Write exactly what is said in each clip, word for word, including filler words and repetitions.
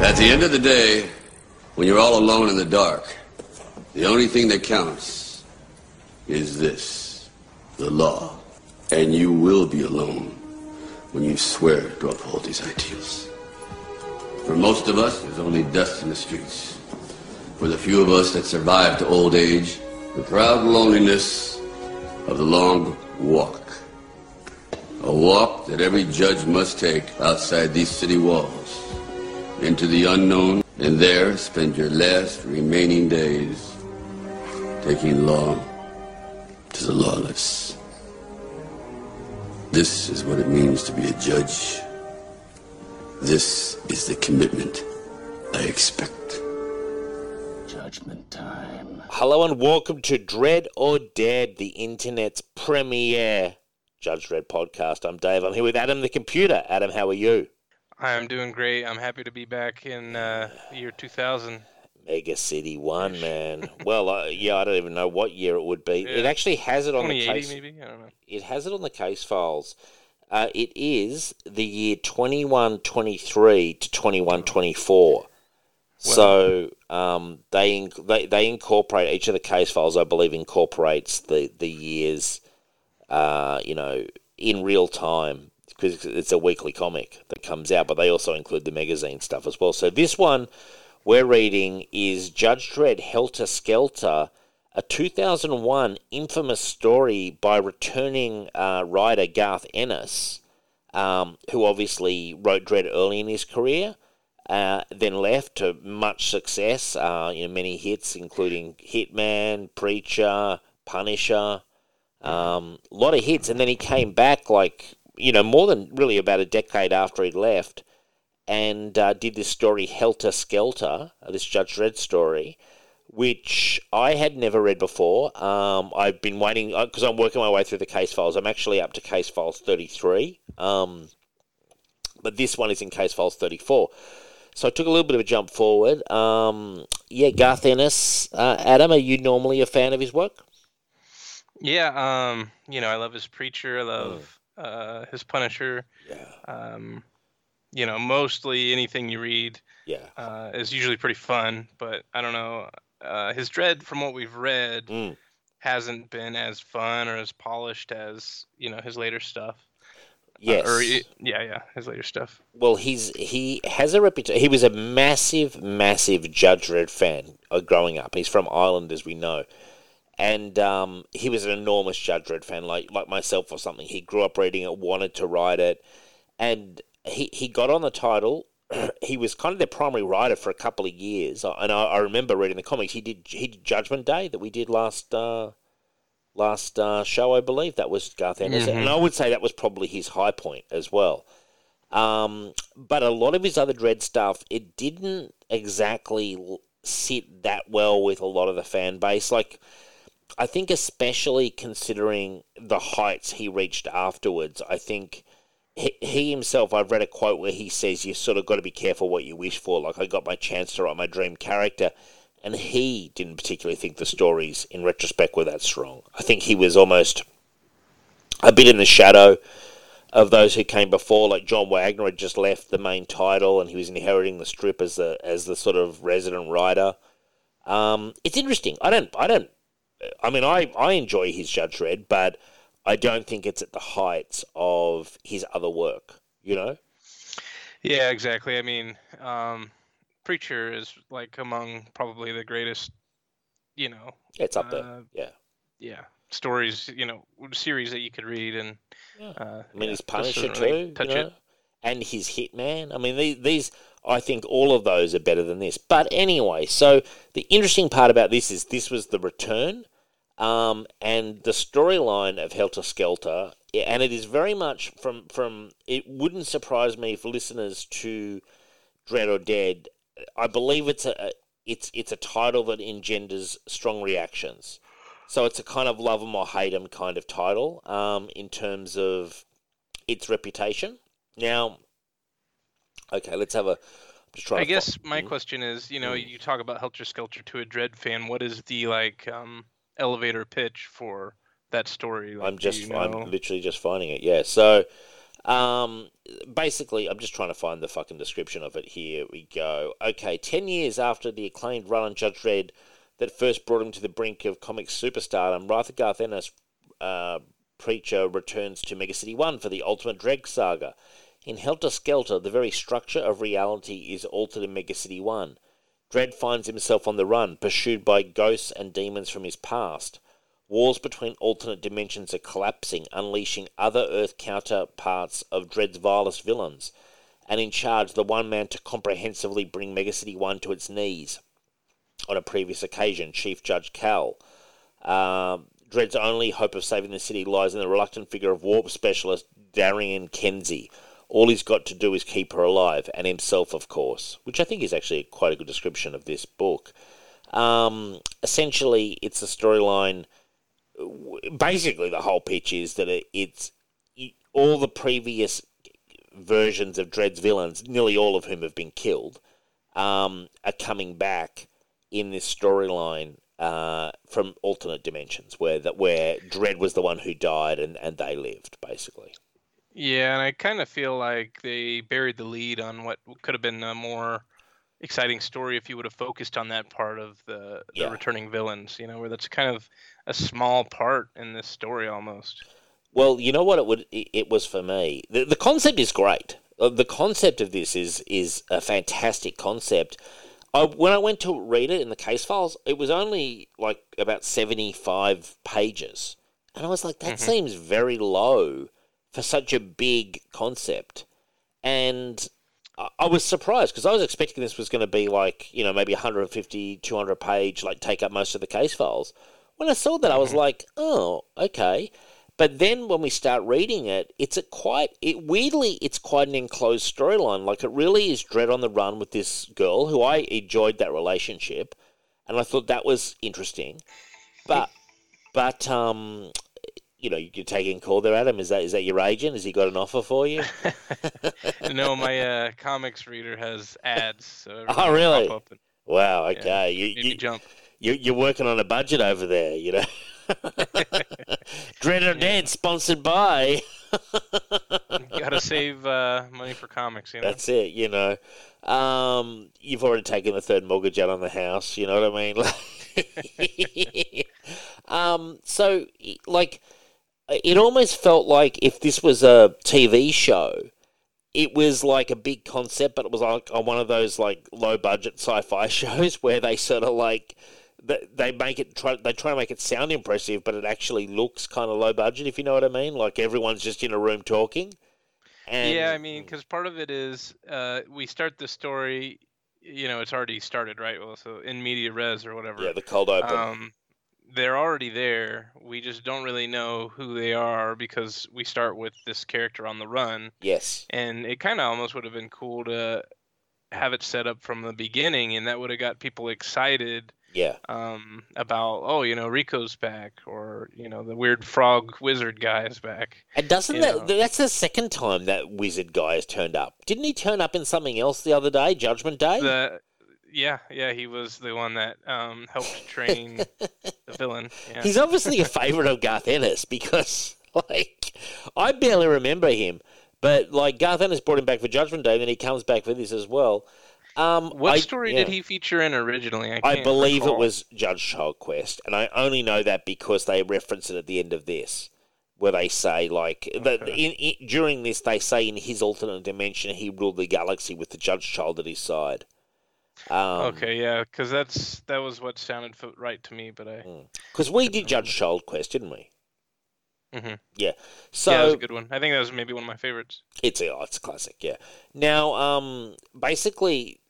At the end of the day, when you're all alone in the dark, the only thing that counts is this, the law. And you will be alone when you swear to uphold these ideals. For most of us, there's only dust in the streets. For the few of us that survive to old age, the proud loneliness of the long walk. A walk that every judge must take outside these city walls, into the unknown, and there spend your last remaining days taking law to the lawless. This is what it means to be a judge. This is the commitment I expect. Judgment time. Hello and welcome to Dread or Dead, the internet's premiere Judge Dredd podcast. I'm Dave. I'm here with Adam the computer. Adam, how are you? I'm doing great. I'm happy to be back in uh, the year two thousand. Mega City One, man. Well, uh, yeah, I don't even know what year it would be. Yeah. It actually has it on the case. Maybe? I don't know. It has it on the case files. Uh, it is the year twenty-one twenty-three to twenty-one twenty-four. Well, so um, they, inc- they they incorporate each of the case files. I believe incorporates the the years, uh, you know, in real time. Because it's a weekly comic that comes out, but they also include the magazine stuff as well. So this one we're reading is Judge Dredd, Helter Skelter, a two thousand one infamous story by returning uh, writer Garth Ennis, um, who obviously wrote Dredd early in his career, uh, then left to much success, uh, you know, many hits, including Hitman, Preacher, Punisher, um, a lot of hits. And then he came back like... you know, more than really about a decade after he'd left, and uh, did this story, Helter Skelter, this Judge Dredd story, which I had never read before. Um, I've been waiting, because I'm working my way through the case files. I'm actually up to case files thirty-three, um, but this one is in case files thirty-four. So I took a little bit of a jump forward. Um, yeah, Garth Ennis. Uh, Adam, are you normally a fan of his work? Yeah, um, you know, I love his Preacher, I love... Mm. Uh, his Punisher, yeah. Um, you know, mostly anything you read, yeah, uh, is usually pretty fun. But I don't know, uh, his Dredd, from what we've read, mm. hasn't been as fun or as polished as, you know, his later stuff. Yes, uh, or, yeah, yeah, his later stuff. Well, he's he has a reputation. He was a massive, massive Judge Dredd fan uh, growing up. He's from Ireland, as we know. And um, he was an enormous Judge Dredd fan, like like myself or something. He grew up reading it, wanted to write it, and he, he got on the title. He was kind of their primary writer for a couple of years, and I, I remember reading the comics. He did he did Judgment Day that we did last uh, last uh, show, I believe. That was Garth Ennis, mm-hmm. and I would say that was probably his high point as well. Um, but a lot of his other Dredd stuff, it didn't exactly sit that well with a lot of the fan base, like. I think especially considering the heights he reached afterwards, I think he, he himself, I've read a quote where he says, you sort of got to be careful what you wish for. Like, I got my chance to write my dream character. And he didn't particularly think the stories, in retrospect, were that strong. I think he was almost a bit in the shadow of those who came before. Like, John Wagner had just left the main title and he was inheriting the strip as the as the sort of resident writer. Um, it's interesting. I don't... I don't I mean, I, I enjoy his Judge Dredd, but I don't think it's at the heights of his other work, you know? Yeah, exactly. I mean, um, Preacher is, like, among probably the greatest, you know... It's up uh, there, yeah. Yeah, stories, you know, series that you could read and... Yeah. Uh, I mean, yeah, his Punisher too, really touch you know? It. And his Hitman. I mean, these, these, I think all of those are better than this. But anyway, so the interesting part about this is this was the return, um, and the storyline of Helter Skelter, and it is very much from, from it wouldn't surprise me if listeners to Dread or Dead, I believe it's a, it's, it's a title that engenders strong reactions. So it's a kind of love 'em or hate 'em kind of title, um, in terms of its reputation. Now, okay, let's have a... Just try I guess thought. my mm-hmm. question is, you know, mm-hmm. you talk about Helter Skelter to a Dredd fan. What is the, like, um, elevator pitch for that story? Like, I'm just, you know? I'm literally just finding it, yeah. So, Um, basically, I'm just trying to find the fucking description of it. Here we go. Okay, ten years after the acclaimed run on Judge Dredd that first brought him to the brink of comic superstardom, writer Garth Ennis, uh, Preacher, returns to Mega City One for the ultimate Dredd saga. In Helter Skelter, the very structure of reality is altered in Mega City One. Dredd finds himself on the run, pursued by ghosts and demons from his past. Walls between alternate dimensions are collapsing, unleashing other Earth counterparts of Dredd's vilest villains, and in charge the one man to comprehensively bring Mega City One to its knees. On a previous occasion, Chief Judge Cal. Uh, Dredd's only hope of saving the city lies in the reluctant figure of warp specialist Darian Kenzie. All he's got to do is keep her alive, and himself, of course, which I think is actually quite a good description of this book. Um, essentially, it's a storyline. Basically, the whole pitch is that it, it's all the previous versions of Dredd's villains, nearly all of whom have been killed, um, are coming back in this storyline uh, from alternate dimensions, where that where Dredd was the one who died and, and they lived, basically. Yeah, and I kind of feel like they buried the lead on what could have been a more exciting story if you would have focused on that part of the, the yeah. returning villains, you know, where that's kind of a small part in this story almost. Well, you know what it would it was for me? The, the concept is great. The concept of this is, is a fantastic concept. I, when I went to read it in the case files, it was only like about seventy-five pages. And I was like, that mm-hmm. seems very low for such a big concept. And I was surprised because I was expecting this was going to be like, you know, maybe one fifty, two hundred page, like take up most of the case files. When I saw that, I was like, oh, okay. But then when we start reading it, it's a quite, it weirdly, it's quite an enclosed storyline. Like it really is Dredd on the run with this girl who I enjoyed that relationship. And I thought that was interesting. But, but, um, you know, you're taking call there, Adam. Is that is that your agent? Has he got an offer for you? No, my uh, comics reader has ads. So oh, really? Up and, wow. Okay, yeah, you you jump. You you're working on a budget over there, you know. Dread or Dead, yeah. Sponsored by. Got to save uh, money for comics, you know. That's it, you know. Um, you've already taken the third mortgage out on the house. You know what I mean? um, so like. It almost felt like if this was a T V show, it was like a big concept, but it was like on one of those like low budget sci-fi shows where they sort of like they make it try they try to make it sound impressive, but it actually looks kind of low budget, if you know what I mean. Like everyone's just in a room talking. And yeah, I mean, because part of it is uh, we start the story, you know, it's already started, right? Well, so in media res or whatever. Yeah, the cold open. Um, They're already there. We just don't really know who they are because we start with this character on the run. Yes. And it kind of almost would have been cool to have it set up from the beginning, and that would have got people excited. Yeah. Um, about, oh, you know, Rico's back, or, you know, the weird frog wizard guy is back. And doesn't that, know. that's the second time that wizard guy has turned up. Didn't he turn up in something else the other day, Judgment Day? The, Yeah, yeah, he was the one that um, helped train the villain. Yeah. He's obviously a favourite of Garth Ennis because, like, I barely remember him. But, like, Garth Ennis brought him back for Judgment Day, and then he comes back for this as well. Um, what I, story yeah, did he feature in originally? I, can't I believe recall. It was Judge Child Quest, and I only know that because they reference it at the end of this, where they say, like, okay. that in, in, during this they say in his alternate dimension he ruled the galaxy with the Judge Child at his side. Um, okay, yeah, because that's that was what sounded right to me, but I because we did Judge Child Quest, didn't we? Mm-hmm. Yeah, so yeah, that was a good one. I think that was maybe one of my favorites. It's a, oh, it's a classic, yeah. Now, um, basically,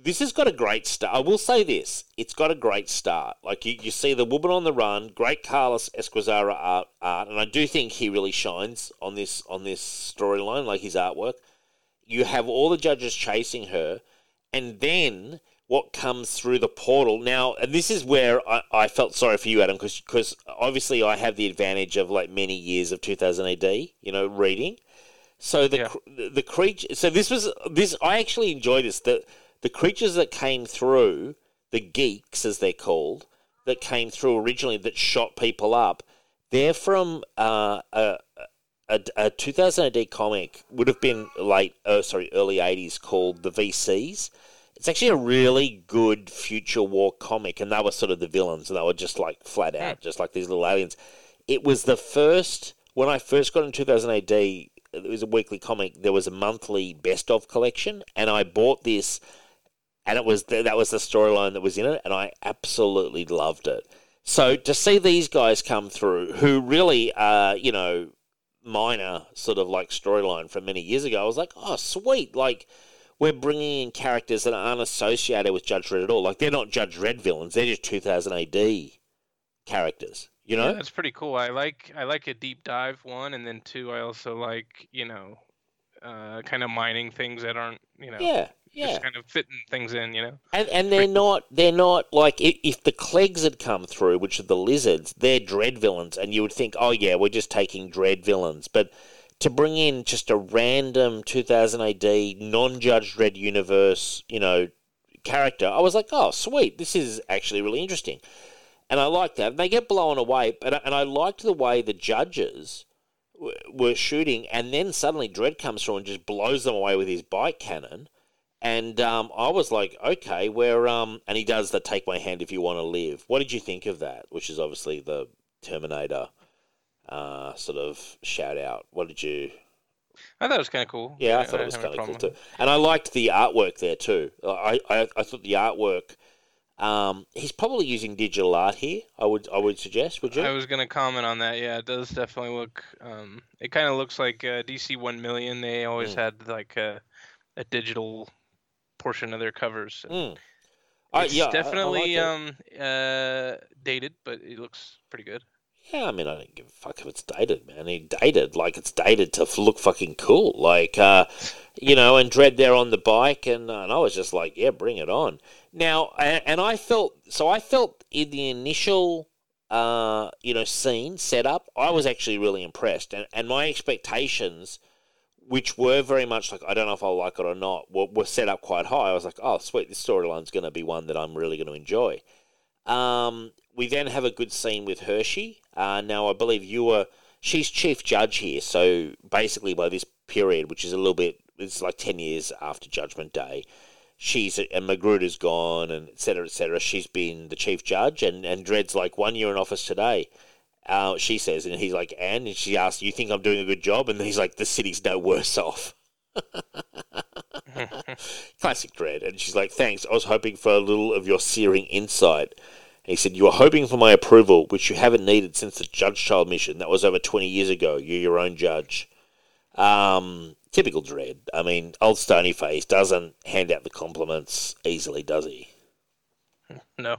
this has got a great start. I will say this: it's got a great start. Like you, you see the woman on the run, great Carlos Esquizarra art, art, and I do think he really shines on this on this storyline, like his artwork. You have all the judges chasing her. And then what comes through the portal now, and this is where I, I felt sorry for you, Adam, because obviously I have the advantage of like many years of two thousand A D, you know, reading. So the yeah. the, the creature. So this was this. I actually enjoyed this. The the creatures that came through, the geeks as they're called, that came through originally that shot people up. They're from uh, a a, a two thousand A D comic would have been late, oh, sorry, early eighties called The V Cs. It's actually a really good future war comic, and they were sort of the villains, and they were just like flat out, just like these little aliens. It was the first, when I first got in two thousand A D, it was a weekly comic, there was a monthly best-of collection, and I bought this, and it was the, that was the storyline that was in it, and I absolutely loved it. So to see these guys come through, who really are, you know, minor sort of like storyline from many years ago, I was like, oh, sweet, like... We're bringing in characters that aren't associated with Judge Dredd at all. Like, they're not Judge Dredd villains. They're just two thousand A D characters, you know? Yeah, that's pretty cool. I like I like a deep dive, one, and then two, I also like, you know, uh, kind of mining things that aren't, you know, yeah, yeah. just kind of fitting things in, you know? And, and they're pretty not, they're not like, if, if the Klegs had come through, which are the lizards, they're Dredd villains, and you would think, oh, yeah, we're just taking Dredd villains, but... To bring in just a random two thousand A D non-Judge Dredd universe, you know, character, I was like, oh, sweet, this is actually really interesting. And I liked that. And they get blown away, but, and I liked the way the judges w- were shooting, and then suddenly Dredd comes through and just blows them away with his bike cannon. And um, I was like, okay, we're... Um, and he does the take my hand if you want to live. What did you think of that? Which is obviously the Terminator... Uh, sort of shout out. What did you? I thought it was kind of cool. Yeah, I thought it was kind of cool too, and I liked the artwork there too. I, I, I thought the artwork. Um, he's probably using digital art here. I would, I would suggest. Would you? I was going to comment on that. Yeah, it does definitely look. Um, it kind of looks like uh, D C One Million. They always mm. had like a, a digital portion of their covers. Mm. It's I, yeah, definitely I, I like it. um uh dated, but it looks pretty good. Yeah, I mean, I don't give a fuck if it's dated, man. He dated, like, it's dated to look fucking cool. Like, uh, you know, and Dredd there on the bike, and, uh, and I was just like, yeah, bring it on. Now, and, and I felt, so I felt in the initial, uh, you know, scene set up, I was actually really impressed. And, and my expectations, which were very much like, I don't know if I'll like it or not, were, were set up quite high. I was like, oh, sweet, this storyline's going to be one that I'm really going to enjoy. Um, we then have a good scene with Hershey. Uh, now, I believe you were... She's chief judge here, so basically by this period, which is a little bit... It's like ten years after Judgment Day, she's... And Magruder's gone, and et cetera, et cetera. She's been the chief judge, and, and Dredd's like, one year in office today, uh, she says. And he's like, Anne? And she asks, you think I'm doing a good job? And he's like, the city's no worse off. Classic Dredd. And she's like, thanks, I was hoping for a little of your searing insight. And he said, you were hoping for my approval, which you haven't needed since the Judge Child mission. That was over twenty years ago. You're your own judge. Um, typical Dredd. I mean, old Stonyface doesn't hand out the compliments easily, does he? No.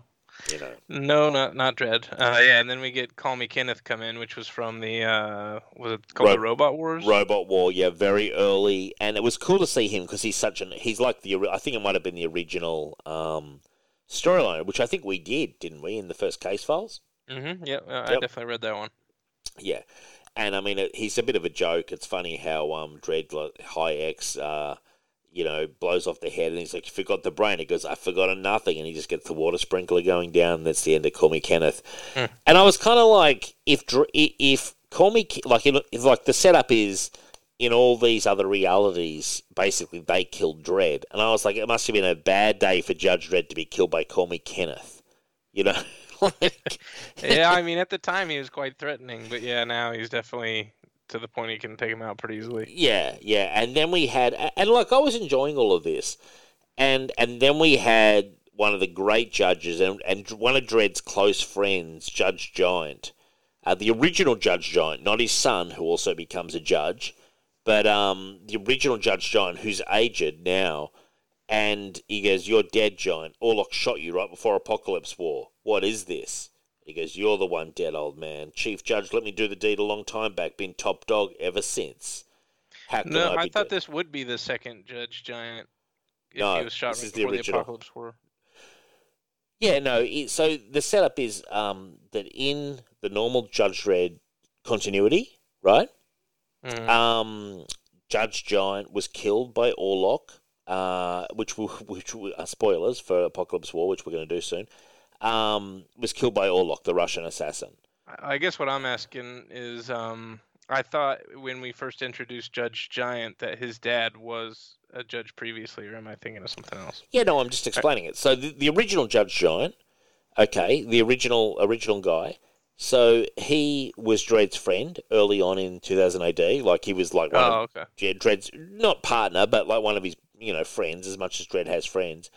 You know. No, not not Dredd. Uh, yeah, and then we get Call Me Kenneth come in, which was from the uh, was it called Ro- the Robot Wars? Robot War, yeah, very early, and it was cool to see him because he's such an he's like the I think it might have been the original um, storyline, which I think we did, didn't we, in the first case files? Mm-hmm. Yeah, uh, yep. I definitely read that one. Yeah, and I mean, it, he's a bit of a joke. It's funny how um, Dredd like, High X. Uh, you know, blows off the head, and he's like, you forgot the brain. He goes, I've forgotten nothing, and he just gets the water sprinkler going down, and that's the end of Call Me Kenneth. Mm. And I was kind of like, if if Call Me, like, if, like the setup is, in all these other realities, basically they killed Dredd, and I was like, it must have been a bad day for Judge Dredd to be killed by Call Me Kenneth, you know? like... Yeah, I mean, at the time he was quite threatening, but yeah, now he's definitely... to the point he can take him out pretty easily. Yeah, yeah. And then we had... And, look, I was enjoying all of this. And and then we had one of the great judges and, and one of Dredd's close friends, Judge Giant, uh, the original Judge Giant, not his son, who also becomes a judge, but um, the original Judge Giant, who's aged now, and he goes, you're dead, Giant. Orlok shot you right before Apocalypse War. What is this? He goes, you're the one dead, old man. Chief Judge let me do the deed a long time back. Been top dog ever since. How can no, I, be I thought dead? This would be the second Judge Giant. If no, he was shot this right is the original. The Apocalypse War. Yeah, no. It, so the setup is um, that in the normal Judge Dredd continuity, right? Mm. Um, Judge Giant was killed by Orlok, uh, which will, which will, uh, spoilers for Apocalypse War, which we're going to do soon. Um, was killed by Orlok, the Russian assassin. I guess what I'm asking is, um, I thought when we first introduced Judge Giant that his dad was a judge previously, or am I thinking of something else? Yeah, no, I'm just explaining it. So the, the original Judge Giant, okay, the original original guy, so he was Dredd's friend early on in two thousand A D. Like, he was like one oh, of okay. yeah, Dredd's, not partner, but like one of his, you know, friends, as much as Dredd has friends.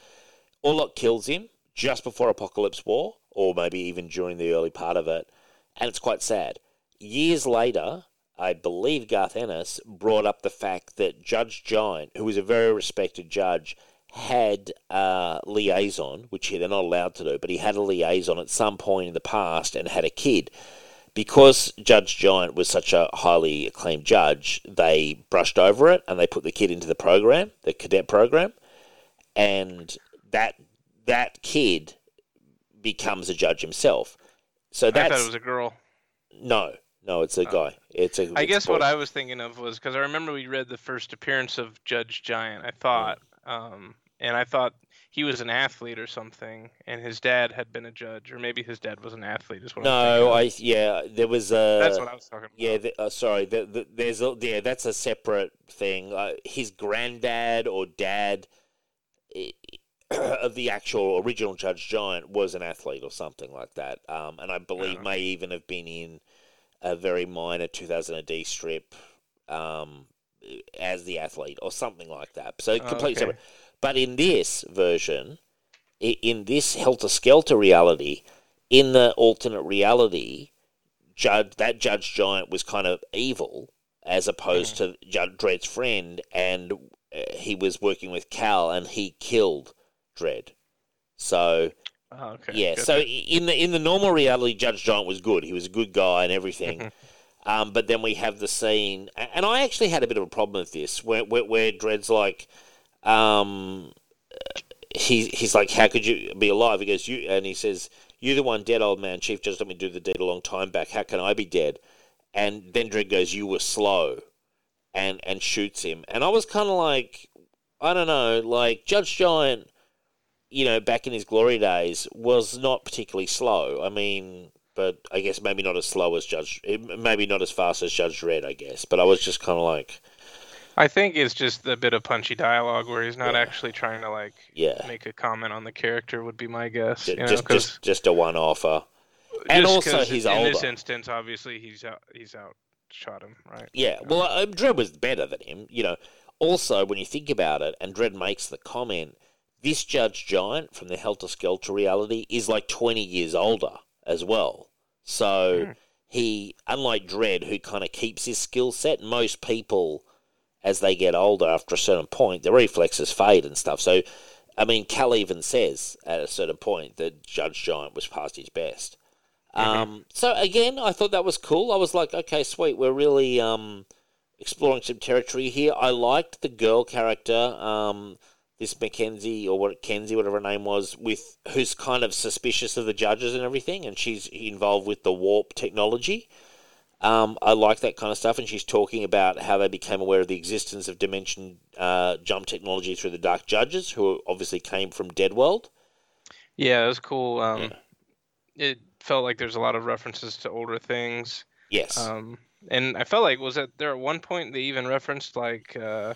Orlok kills him just before Apocalypse War, or maybe even during the early part of it, and it's quite sad. Years later, I believe Garth Ennis brought up the fact that Judge Giant, who was a very respected judge, had a liaison, which they're not allowed to do, but he had a liaison at some point in the past and had a kid. Because Judge Giant was such a highly acclaimed judge, they brushed over it and they put the kid into the program, the cadet program, and that that kid becomes a judge himself. So that's, I thought it was a girl. No. No, it's a oh. guy. It's a. It's I guess a what I was thinking of was, because I remember we read the first appearance of Judge Giant, I thought, mm. um, and I thought he was an athlete or something, and his dad had been a judge, or maybe his dad was an athlete. Is what no, I'm I yeah, there was a. That's what I was talking about. Yeah, the, uh, sorry, the, the, there's a, yeah, that's a separate thing. Uh, his granddad or dad of the actual original Judge Giant was an athlete or something like that, um, and I believe yeah. may even have been in a very minor two thousand A D strip um, as the athlete or something like that. So completely okay. separate. But in this version, in this Helter Skelter reality, in the alternate reality, Judge that Judge Giant was kind of evil as opposed mm-hmm. to Judge Dredd's friend, and he was working with Cal, and he killed Dredd. So... Oh, okay. Yeah, good. So in the in the normal reality, Judge Giant was good. He was a good guy and everything. um, but then we have the scene, and I actually had a bit of a problem with this, where where, where Dredd's like, um, he he's like, how could you be alive? He goes, you, and he says, you're the one dead, old man. Chief Judge let me do the deed a long time back. How can I be dead? And then Dredd goes, you were slow, and and shoots him. And I was kind of like, I don't know, like Judge Giant, you know, back in his glory days, was not particularly slow. I mean, but I guess maybe not as slow as Judge... Maybe not as fast as Judge Dredd, I guess. But I was just kind of like... I think it's just a bit of punchy dialogue where he's not yeah. actually trying to, like, yeah. make a comment on the character would be my guess. Just you know, just, just, just a one-offer. And also, he's in older. In this instance, obviously, he's out, he's outshot him, right? Yeah, you know? Well, uh, Dredd was better than him, you know. Also, when you think about it, and Dredd makes the comment... This Judge Giant from the Helter Skelter reality is like twenty years older as well. So mm. he, unlike Dredd, who kind of keeps his skill set, most people, as they get older after a certain point, their reflexes fade and stuff. So, I mean, Cal even says at a certain point that Judge Giant was past his best. Mm-hmm. Um, so, again, I thought that was cool. I was like, okay, sweet, we're really um, exploring some territory here. I liked the girl character, um... this Mackenzie, or what Kenzie, whatever her name was, with who's kind of suspicious of the judges and everything, and she's involved with the warp technology. Um, I like that kind of stuff, and she's talking about how they became aware of the existence of dimension uh, jump technology through the Dark Judges, who obviously came from Deadworld. Yeah, it was cool. Um, yeah. It felt like there's a lot of references to older things. Yes. Um, and I felt like, was that there at one point they even referenced, like... Uh,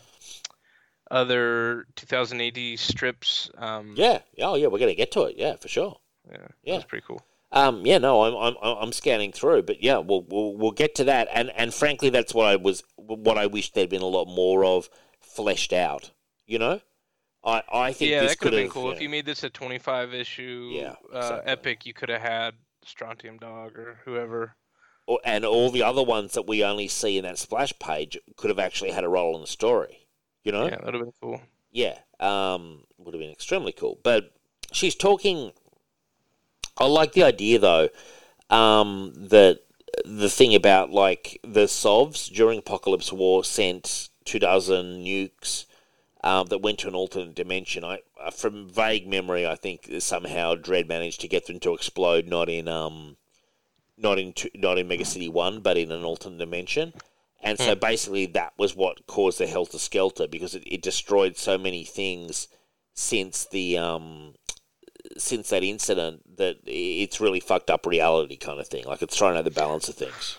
other two thousand A D strips. Um... Yeah. Oh, yeah. We're going to get to it. Yeah, for sure. Yeah. Yeah. That's pretty cool. Um. Yeah. No. I'm. I'm. I'm scanning through. But yeah, we'll we'll we'll get to that. And and frankly, that's what I was. What I wish there'd been a lot more of, fleshed out. You know. I I think. Yeah, this that could have been cool. You know, if you made this a twenty-five issue. Yeah, exactly. uh, epic, you could have had Strontium Dog or whoever. Or, and all the other ones that we only see in that splash page could have actually had a role in the story. You know? Yeah, that would have been cool. Yeah, um, would have been extremely cool. But she's talking... I like the idea, though, um, that the thing about, like, the Sovs during Apocalypse War sent two dozen nukes um, that went to an alternate dimension. I, from vague memory, I think somehow Dredd managed to get them to explode, not in um, not in two, not in Mega City One, but in an alternate dimension. And so basically that was what caused the Helter Skelter, because it, it destroyed so many things since the um, since that incident that it's really fucked up reality kind of thing. Like, it's thrown out the balance of things.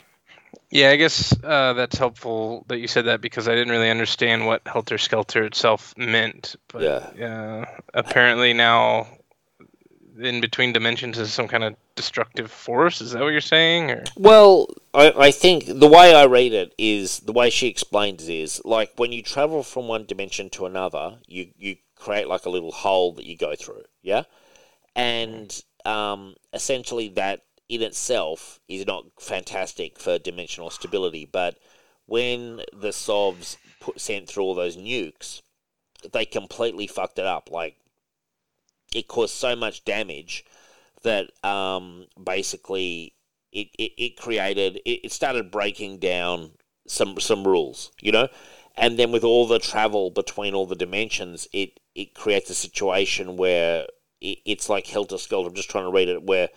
Yeah, I guess uh, that's helpful that you said that, because I didn't really understand what Helter Skelter itself meant. But yeah. uh, apparently now in between dimensions is some kind of destructive force. Is that what you're saying? Or? Well, I, I think the way I read it is, the way she explained it is, like when you travel from one dimension to another, you, you create like a little hole that you go through, yeah? And um, essentially that in itself is not fantastic for dimensional stability, but when the Sovs put, sent through all those nukes, they completely fucked it up. Like, it caused so much damage that um, basically it, it, it created, it, it started breaking down some some rules, you know? And then with all the travel between all the dimensions, it, it creates a situation where it, it's like Helter Skelter, I'm just trying to read it, where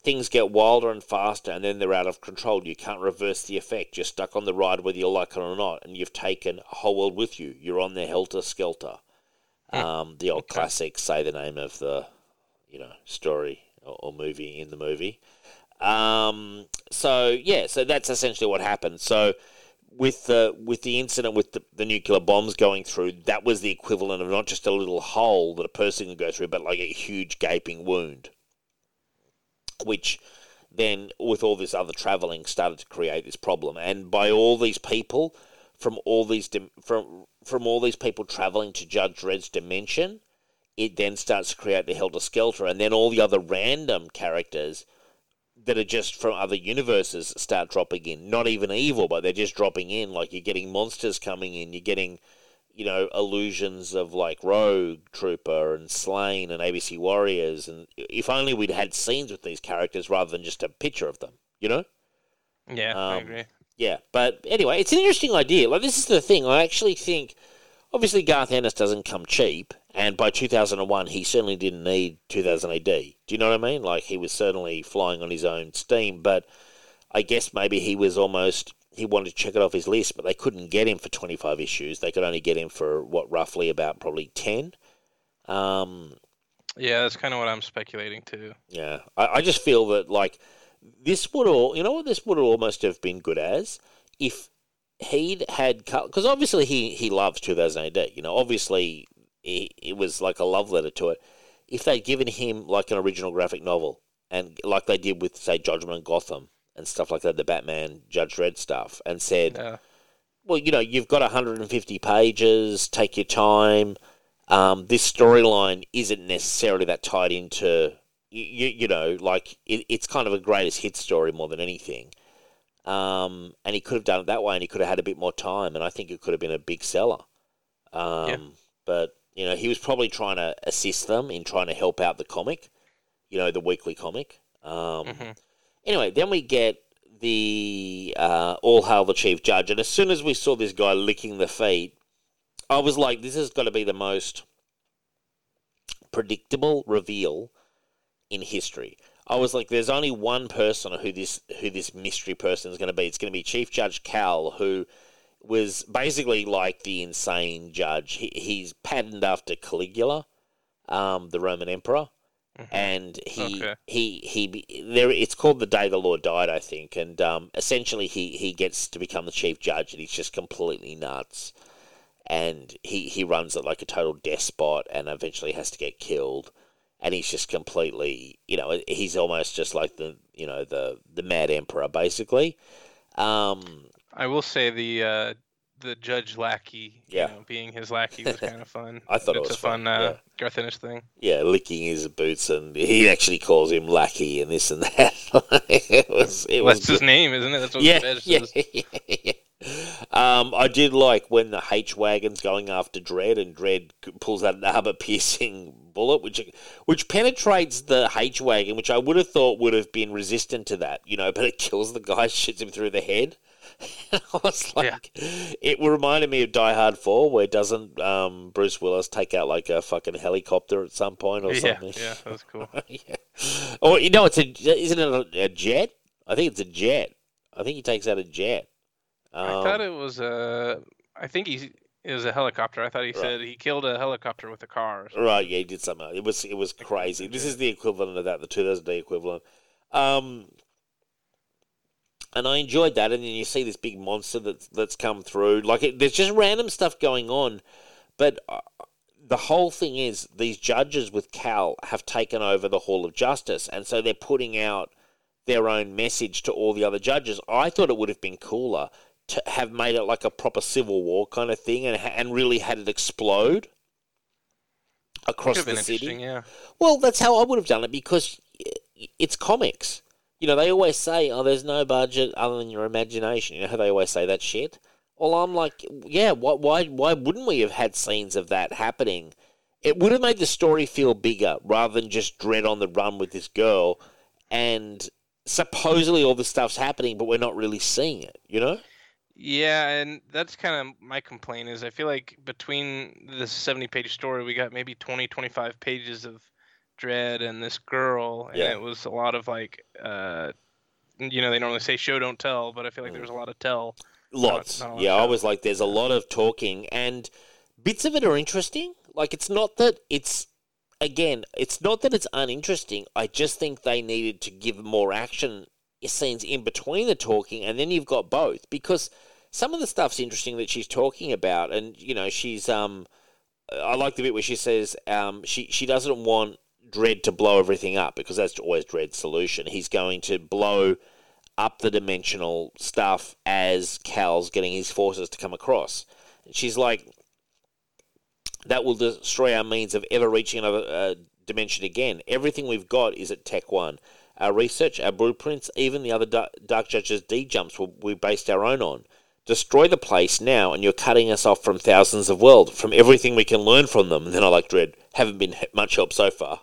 things get wilder and faster, and then they're out of control. You can't reverse the effect. You're stuck on the ride whether you like it or not, and you've taken a whole world with you. You're on the Helter Skelter. Um, the old okay. classic, say the name of the, you know, story or, or movie in the movie. Um, so, yeah, so that's essentially what happened. So with the, with the incident with the, the nuclear bombs going through, that was the equivalent of not just a little hole that a person can go through, but like a huge gaping wound, which then, with all this other travelling, started to create this problem. And by all these people, from all these from from all these people travelling to Judge Dredd's dimension, it then starts to create the Helter Skelter, and then all the other random characters that are just from other universes start dropping in. Not even evil, but they're just dropping in. Like, you're getting monsters coming in, you're getting, you know, illusions of like Rogue Trooper and Slaine and A B C Warriors, and if only we'd had scenes with these characters rather than just a picture of them, you know? Yeah, um, I agree. Yeah, but anyway, it's an interesting idea. Like, this is the thing. I actually think, obviously, Garth Ennis doesn't come cheap, and by two thousand one, he certainly didn't need two thousand A D. Do you know what I mean? Like, he was certainly flying on his own steam, but I guess maybe he was almost... he wanted to check it off his list, but they couldn't get him for twenty-five issues. They could only get him for, what, roughly about probably ten? Um, yeah, that's kind of what I'm speculating too. Yeah. I, I just feel that, like, this would all, you know what this would almost have been good as? If he'd had, because obviously he, he loves two thousand A D, you know, obviously it, it was like a love letter to it. If they'd given him, like, an original graphic novel, and like they did with, say, Judgment and Gotham, and stuff like that, the Batman, Judge Dredd stuff, and said, yeah. well, you know, you've got one hundred fifty pages, take your time. Um, this storyline isn't necessarily that tied into, you, you, you know, like, it, it's kind of a greatest hit story more than anything. Um, and he could have done it that way, and he could have had a bit more time, and I think it could have been a big seller. Um, yeah. But, you know, he was probably trying to assist them in trying to help out the comic, you know, the weekly comic. Um mm-hmm. Anyway, then we get the uh, All Hail the Chief Judge, and as soon as we saw this guy licking the feet, I was like, this has got to be the most predictable reveal in history. I was like, there's only one person who this who this mystery person is going to be. It's going to be Chief Judge Cal, who was basically like the insane judge. He, he's patterned after Caligula, um, the Roman emperor. Mm-hmm. And he, okay. he, he, there, it's called The Day the Law Died, I think. And, um, essentially he, he gets to become the chief judge, and he's just completely nuts. And he, he runs it like a total despot, and eventually has to get killed. And he's just completely, you know, he's almost just like the, you know, the, the mad emperor, basically. Um, I will say the, uh, the Judge Lackey, yeah. you know, being his lackey was kind of fun. I thought it's it was a fun, fun uh, yeah. Garth Ennis thing. Yeah, licking his boots, and he actually calls him lackey and this and that. it was, it well, was that's good. His name, isn't it? That's what yeah, the badge yeah, says. Yeah, yeah. Um, I did like when the H wagon's going after Dredd, and Dredd pulls out an armor-piercing bullet, which which penetrates the H wagon, which I would have thought would have been resistant to that, you know, but it kills the guy, shoots him through the head. I was like, yeah. it reminded me of Die Hard four, where doesn't um, Bruce Willis take out like a fucking helicopter at some point or yeah, something? Yeah, that was cool. yeah. Or, you know, it's a, isn't it a, a jet? I think it's a jet. I think he takes out a jet. Um, I thought it was a, I think he, it was a helicopter. I thought he right. said he killed a helicopter with a car. Right, yeah, he did something. It was, it was crazy. This is the equivalent of that, the two thousand day equivalent. Um... And I enjoyed that. And then you see this big monster that's, that's come through. Like, it, there's just random stuff going on. But uh, the whole thing is these judges with Cal have taken over the Hall of Justice. And so they're putting out their own message to all the other judges. I thought it would have been cooler to have made it like a proper Civil War kind of thing and and really had it explode across the city. Yeah. Well, that's how I would have done it, because it's comics. You know, they always say, oh, there's no budget other than your imagination. You know how they always say that shit? Well, I'm like, yeah, why, why, why wouldn't we have had scenes of that happening? It would have made the story feel bigger rather than just Dredd on the run with this girl and supposedly all this stuff's happening, but we're not really seeing it, you know? Yeah, and that's kind of my complaint is I feel like between this seventy-page story, we got maybe twenty, twenty-five pages of Dredd and this girl, and yeah. It was a lot of, like, uh, you know, they normally say show, don't tell, but I feel like mm. there was a lot of tell. Lots. Not, not yeah, I was like, there's a lot of talking, and bits of it are interesting. Like, it's not that it's, again, it's not that it's uninteresting. I just think they needed to give more action scenes in between the talking, and then you've got both, because some of the stuff's interesting that she's talking about, and you know she's um I like the bit where she says um she she doesn't want Dredd to blow everything up, because that's always Dredd's solution. He's going to blow up the dimensional stuff as Cal's getting his forces to come across, and she's like, that will destroy our means of ever reaching another uh, dimension again. Everything we've got is at Tech One. Our research, our blueprints, even the other dark, dark Judge's D-jumps we based our own on. Destroy the place now, and you're cutting us off from thousands of worlds, from everything we can learn from them. And then I like Dredd, haven't been much help so far.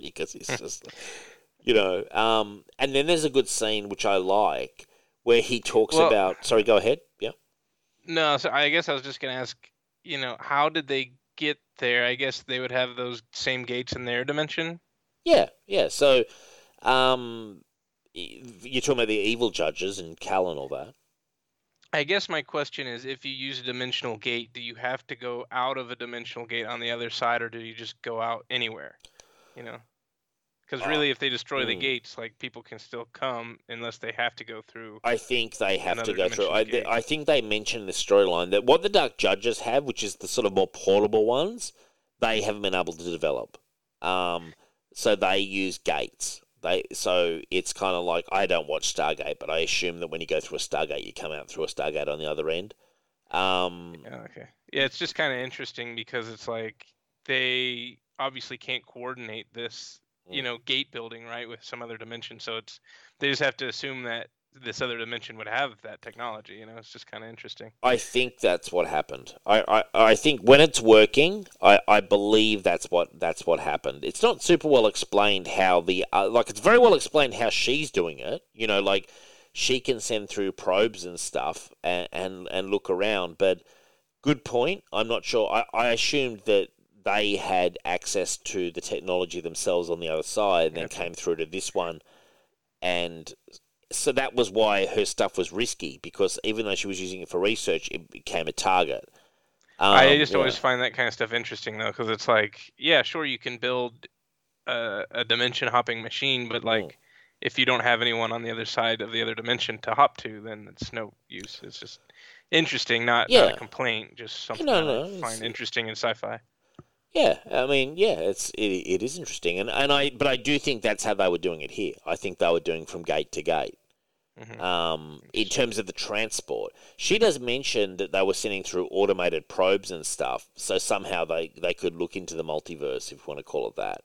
Because it's just, you know. Um, and then there's a good scene, which I like, where he talks well, about... Sorry, go ahead. Yeah. No, so I guess I was just going to ask, you know, how did they get there? I guess they would have those same gates in their dimension? Yeah, yeah. So, um, you're talking about the evil judges and Cal and all that. I guess my question is, if you use a dimensional gate, do you have to go out of a dimensional gate on the other side, or do you just go out anywhere? You know, because really, uh, if they destroy mm. the gates, like, people can still come unless they have to go through. I think they have to go through. I, th- I think they mentioned the storyline that what the dark judges have, which is the sort of more portable ones, they haven't been able to develop. Um. So they use gates. They so it's kind of like, I don't watch Stargate, but I assume that when you go through a Stargate, you come out through a Stargate on the other end. Um, yeah, okay. Yeah, it's just kind of interesting because it's like they obviously can't coordinate this, you know, gate building right with some other dimension. So it's they just have to assume that this other dimension would have that technology. You know, it's just kind of interesting. I think that's what happened. I, I, I think when it's working, I, I believe that's what that's what happened. It's not super well explained how the uh, like it's very well explained how she's doing it. You know, like she can send through probes and stuff and and, and look around. But good point. I'm not sure. I, I assumed that they had access to the technology themselves on the other side, and then came through to this one and. So that was why her stuff was risky, because even though she was using it for research, it became a target. Um, I just yeah. always find that kind of stuff interesting, though, because it's like, yeah, sure, you can build a, a dimension-hopping machine, but like, mm. if you don't have anyone on the other side of the other dimension to hop to, then it's no use. It's just interesting, not, yeah. not a complaint, just something no, no, I find it's... interesting in sci-fi. Yeah, I mean, yeah, it's it, it is interesting, and and I but I do think that's how they were doing it here. I think they were doing from gate to gate, mm-hmm. um, in terms of the transport. She does mention that they were sending through automated probes and stuff, so somehow they, they could look into the multiverse, if you want to call it that.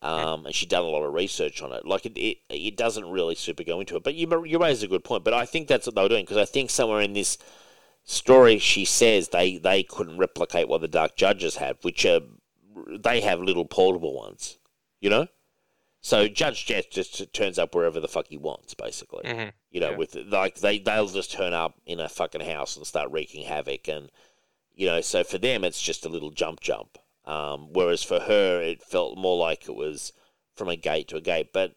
Um, and she done a lot of research on it. Like it, it, it doesn't really super go into it, but you you raise a good point. But I think that's what they were doing, because I think somewhere in this story she says they they couldn't replicate what the dark judges have, which are they have little portable ones, you know. So Judge Jet just turns up wherever the fuck he wants, basically. Mm-hmm. You know, yeah. with like they they'll just turn up in a fucking house and start wreaking havoc, and you know, so for them it's just a little jump jump. Um, whereas for her it felt more like it was from a gate to a gate, but.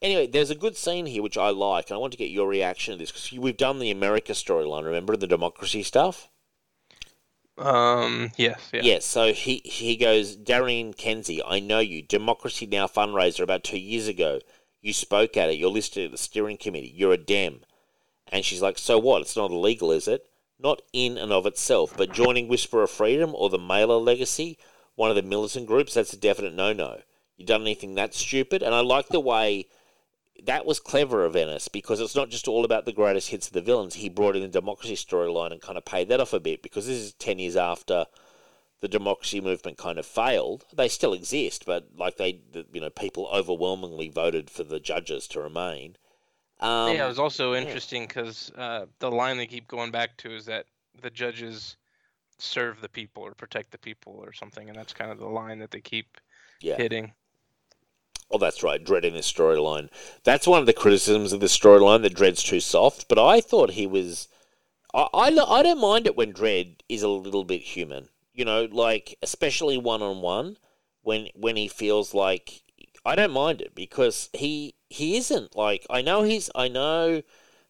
Anyway, there's a good scene here which I like, and I want to get your reaction to this, because we've done the America storyline, remember, the democracy stuff? Um, yes, yeah. Yeah, so he, he goes, Darian Kenzie, I know you, Democracy Now! Fundraiser about two years ago. You spoke at it. You're listed at the steering committee. You're a Dem. And she's like, so what? It's not illegal, is it? Not in and of itself, but joining Whisper of Freedom or the Mailer Legacy, one of the militant groups, that's a definite no-no. You've done anything that stupid? And I like the way... That was clever of Ennis, because it's not just all about the greatest hits of the villains. He brought in the democracy storyline and kind of paid that off a bit, because this is ten years after the democracy movement kind of failed. They still exist, but like they, you know, people overwhelmingly voted for the judges to remain. Um, yeah, it was also interesting because yeah. uh, the line they keep going back to is that the judges serve the people or protect the people or something, and that's kind of the line that they keep yeah. hitting. Oh, that's right, Dredd in this storyline. That's one of the criticisms of this storyline, that Dredd's too soft, but I thought he was... I, I, I don't mind it when Dredd is a little bit human. You know, like, especially one-on-one, when when he feels like... I don't mind it, because he he isn't, like... I know he's... I know...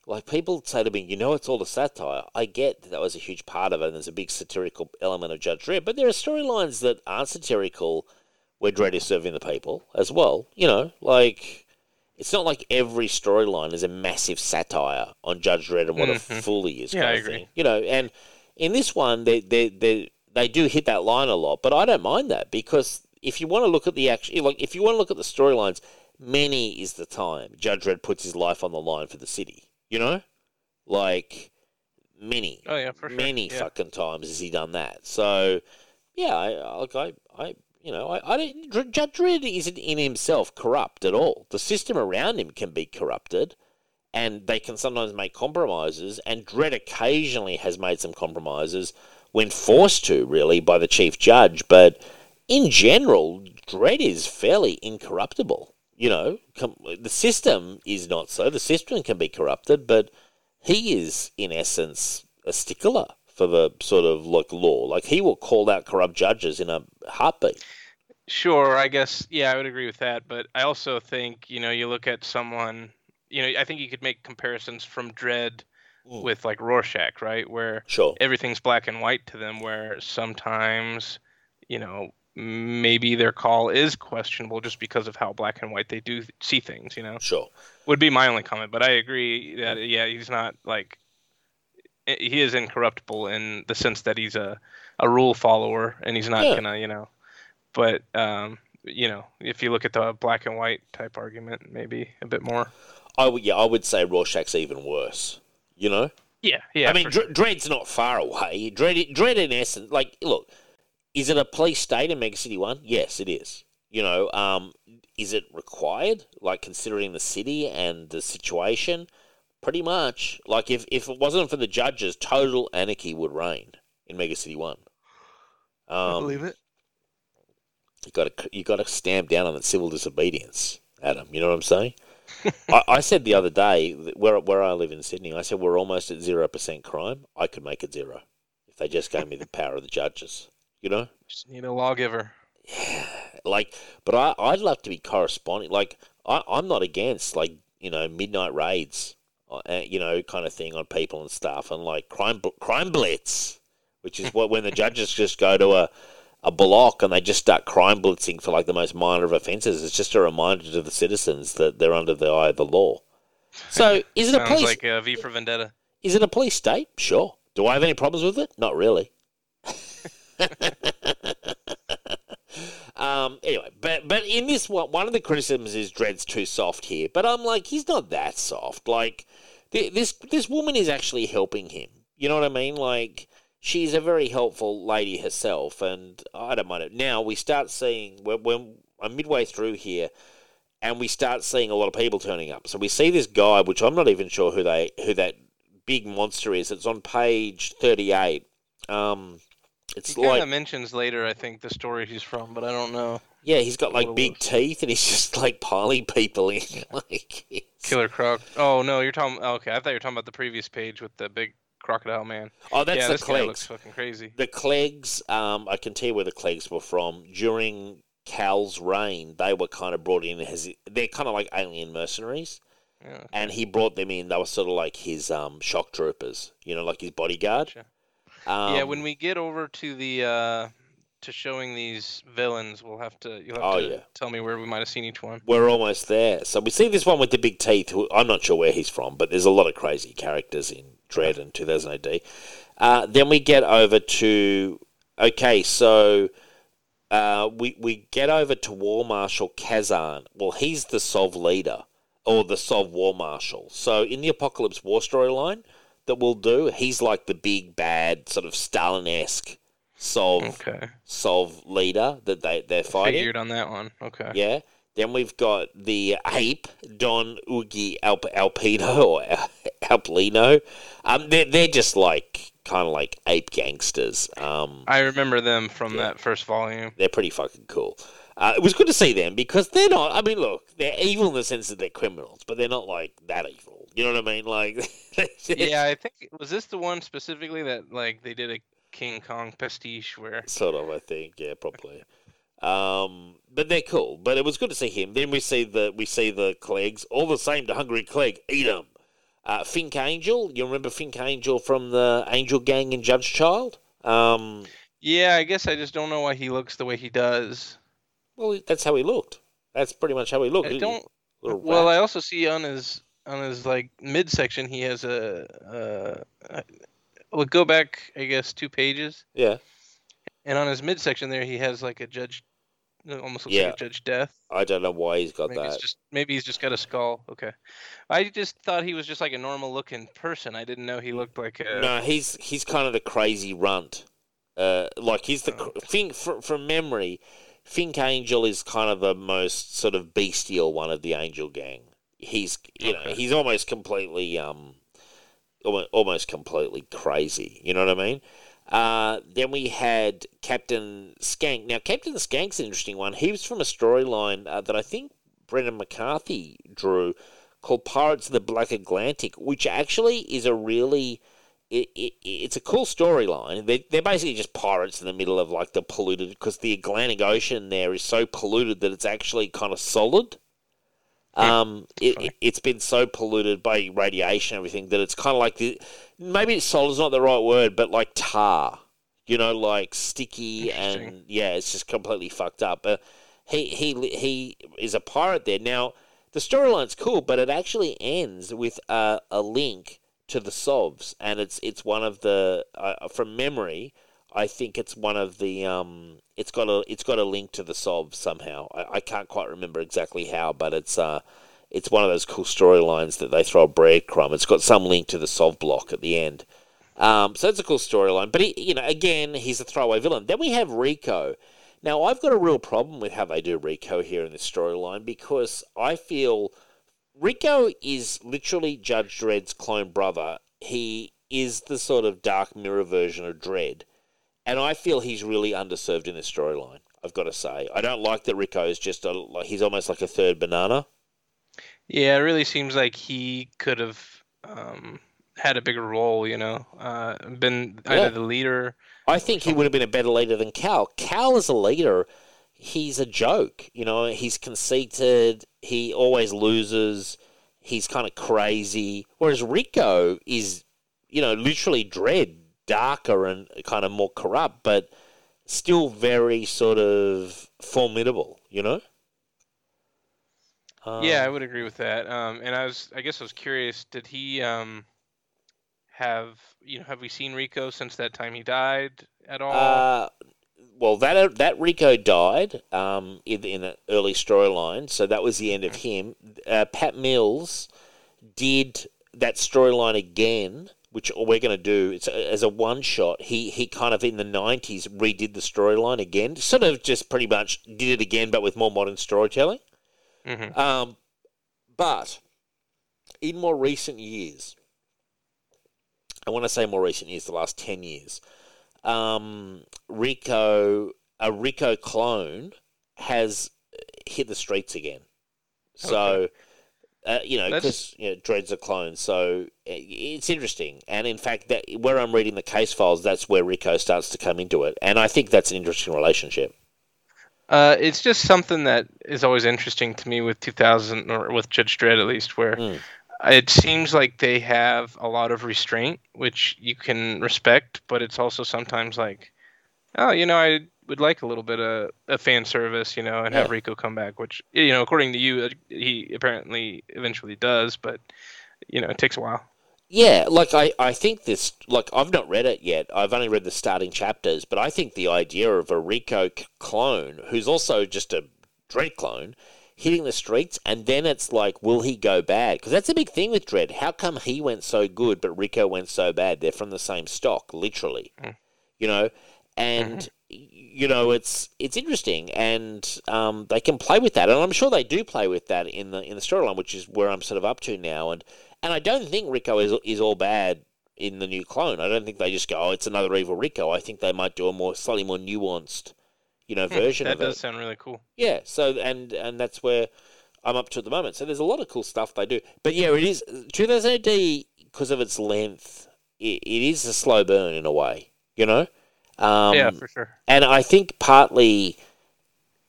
Like, people say to me, you know, it's all the satire. I get that that was a huge part of it, and there's a big satirical element of Judge Dredd, but there are storylines that aren't satirical... where Dredd is serving the people as well. You know, like, it's not like every storyline is a massive satire on Judge Dredd and what mm-hmm. a fool he is, yeah, kind I of agree. Thing. You know, and in this one, they, they they they do hit that line a lot, but I don't mind that, because if you want to look at the action, like, if you want to look at the storylines, many is the time Judge Dredd puts his life on the line for the city, you know? Like, many, oh, yeah, for sure. many yeah. fucking times has he done that. So, yeah, I, like, I... I You know, I, I don't, Judge Dredd isn't in himself corrupt at all. The system around him can be corrupted, and they can sometimes make compromises, and Dredd occasionally has made some compromises when forced to, really, by the chief judge. But in general, Dredd is fairly incorruptible. You know, com- the system is not so. The system can be corrupted, but he is, in essence, a stickler for the sort of like law. Like, he will call out corrupt judges in a heartbeat. Sure, I guess, yeah, I would agree with that. But I also think, you know, you look at someone, you know, I think you could make comparisons from Dredd mm. with like Rorschach, right? Where sure. everything's black and white to them, where sometimes, you know, maybe their call is questionable just because of how black and white they do see things, you know? Sure. Would be my only comment, but I agree that, yeah, he's not like... He is incorruptible in the sense that he's a, a rule follower, and he's not yeah. going to, you know. But, um, you know, if you look at the black and white type argument, maybe a bit more. I w- yeah, I would say Rorschach's even worse, you know? Yeah, yeah. I mean, Dr- sure. Dredd's not far away. Dredd, Dredd, in essence, like, look, is it a police state in Mega City One? Yes, it is. You know, um, is it required, like, considering the city and the situation? Pretty much. Like, if, if it wasn't for the judges, total anarchy would reign in Mega City One. Um, I believe it. You got to you got to stamp down on that civil disobedience, Adam. You know what I'm saying? I, I said the other day, where where I live in Sydney, I said we're almost at zero percent crime. I could make it zero if they just gave me the power of the judges. You know, just need a lawgiver. Yeah, like, but I I'd love to be corresponding. Like, I I'm not against, like, you know, midnight raids. Uh, you know, kind of thing on people and stuff, and like crime crime blitz, which is what when the judges just go to a, a block and they just start crime blitzing for like the most minor of offences. It's just a reminder to the citizens that they're under the eye of the law. So is it a police? Sounds like uh, V for Vendetta. Is it a police state? Sure. Do I have any problems with it? Not really. Um, anyway, but but in this one, one of the criticisms is Dredd's too soft here. But I'm like, he's not that soft. Like, th- this this woman is actually helping him. You know what I mean? Like, she's a very helpful lady herself, and I don't mind it. Now, we start seeing, when, when I'm midway through here, and we start seeing a lot of people turning up. So we see this guy, which I'm not even sure who they who that big monster is. It's on page thirty-eight. Um... It's he like, kind of mentions later, I think, the story he's from, but I don't know. Yeah, he's got, like, big teeth, and he's just, like, piling people in. like it's... Killer Croc. Oh, no, you're talking... Oh, okay, I thought you were talking about the previous page with the big crocodile man. Oh, that's yeah, the Klegs. Yeah, looks fucking crazy. The Klegs, um, I can tell you where the Klegs were from. During Cal's reign, they were kind of brought in as... They're kind of like alien mercenaries, yeah. and he brought them in. They were sort of like his um, shock troopers, you know, like his bodyguard. Gotcha. Um, yeah, when we get over to the uh, to showing these villains, we'll have to you'll have oh, to yeah. tell me where we might have seen each one. We're almost there. So we see this one with the big teeth, who I'm not sure where he's from, but there's a lot of crazy characters in Dredd and two thousand A D. Uh, then we get over to... Okay, so uh, we, we get over to War Marshal Kazan. Well, he's the Sov leader, or the Sov War Marshal. So in the Apocalypse War storyline that we'll do, he's like the big, bad, sort of Stalin-esque Sov, okay. Sov leader that they, they're fighting. Figured on that one, okay. Yeah. Then we've got the ape, Don Ugi Alp, Alpino, or Alpino. Um, they're, they're just like... kind of like ape gangsters. Um, I remember them from yeah. that first volume. They're pretty fucking cool. Uh, it was good to see them because they're not, I mean, look, they're evil in the sense that they're criminals, but they're not like that evil. You know what I mean? Like, yeah, I think, was this the one specifically that like they did a King Kong pastiche where? Sort of, I think. Yeah, probably. Um, but they're cool. But it was good to see him. Then we see the, we see the Klegs, all the same to Hungry Clegg, eat them. Uh, Fink Angel, you remember Fink Angel from the Angel Gang in Judge Child? Um, yeah, I guess I just don't know why he looks the way he does. Well, that's how he looked. That's pretty much how he looked. I don't. Well, I also see on his on his like midsection he has a. Uh, well, go back, I guess, two pages. Yeah. And on his midsection there, he has like a judge. It almost looks yeah. like Judge Death. I don't know why he's got maybe that. It's just, maybe he's just got a skull. Okay. I just thought he was just like a normal-looking person. I didn't know he looked like a... No, he's he's kind of the crazy runt. Uh, like, he's the... Oh. Fink, for, from memory, Fink Angel is kind of the most sort of bestial one of the Angel Gang. He's, you okay. know, he's almost completely... um, almost completely crazy. You know what I mean? Uh, then we had Captain Skank. Now, Captain Skank's an interesting one. He was from a storyline uh, that I think Brendan McCarthy drew called Pirates of the Black Atlantic, which actually is a really... It, it, it's a cool storyline. They, they're basically just pirates in the middle of, like, the polluted... Because the Atlantic Ocean there is so polluted that it's actually kind of solid. Um, yeah, it, it, it's been so polluted by radiation and everything that it's kind of like... the. Maybe solid's not the right word, but like tar, you know, like sticky and yeah, it's just completely fucked up. Uh, he he he is a pirate there. Now the storyline's cool, but it actually ends with uh, a link to the Sovs, and it's it's one of the uh, from memory, I think it's one of the um, it's got a it's got a link to the Sovs somehow. I, I can't quite remember exactly how, but it's uh. It's one of those cool storylines that they throw a breadcrumb. It's got some link to the Sov block at the end. Um, so it's a cool storyline. But, he, you know, again, he's a throwaway villain. Then we have Rico. Now, I've got a real problem with how they do Rico here in this storyline because I feel Rico is literally Judge Dredd's clone brother. He is the sort of dark mirror version of Dredd. And I feel he's really underserved in this storyline, I've got to say. I don't like that Rico is just a, like, he's almost like a third banana. Yeah, it really seems like he could have um, had a bigger role, you know, uh, been either yeah. the leader. I think he would have been a better leader than Cal. Cal is a leader. He's a joke. You know, he's conceited. He always loses. He's kind of crazy. Whereas Rico is, you know, literally Dredd, darker and kind of more corrupt, but still very sort of formidable, you know? Um, yeah, I would agree with that. Um, and I was—I guess I was curious. Did he um, have you know? Have we seen Rico since that time he died at all? Uh, well, that that Rico died um, in, in an early storyline, so that was the end of him. Uh, Pat Mills did that storyline again, which we're going to do it's a, as a one-shot. He he kind of in the nineties redid the storyline again, sort of just pretty much did it again, but with more modern storytelling. Mm-hmm. Um, but in more recent years, I want to say more recent years, the last ten years, um, Rico, a Rico clone has hit the streets again. So, okay. uh, you know, because you know, Dredd's a clone, so it's interesting. And in fact, that where I'm reading the case files, that's where Rico starts to come into it. And I think that's an interesting relationship. Uh, it's just something that is always interesting to me with two thousand, or with Judge Dredd at least, where mm. it seems like they have a lot of restraint, which you can respect, but it's also sometimes like, oh, you know, I would like a little bit of, of fan service, you know, and yeah. have Rico come back, which, you know, according to you, he apparently eventually does, but, you know, it takes a while. Yeah, like, I, I think this, like, I've not read it yet. I've only read the starting chapters, but I think the idea of a Rico c- clone, who's also just a Dredd clone, hitting the streets, and then it's like, will he go bad? Because that's a big thing with Dredd. How come he went so good, but Rico went so bad? They're from the same stock, literally. Mm. You know? And... Mm-hmm. You know, it's it's interesting, and um, they can play with that, and I'm sure they do play with that in the in the storyline, which is where I'm sort of up to now. And and I don't think Rico is is all bad in the new clone. I don't think they just go, oh, it's another evil Rico. I think they might do a more slightly more nuanced, you know, version of it. That does sound really cool. Yeah. So and and that's where I'm up to at the moment. So there's a lot of cool stuff they do, but yeah, it is two thousand A D because of its length. It, it is a slow burn in a way, you know. Um, yeah, for sure. And I think partly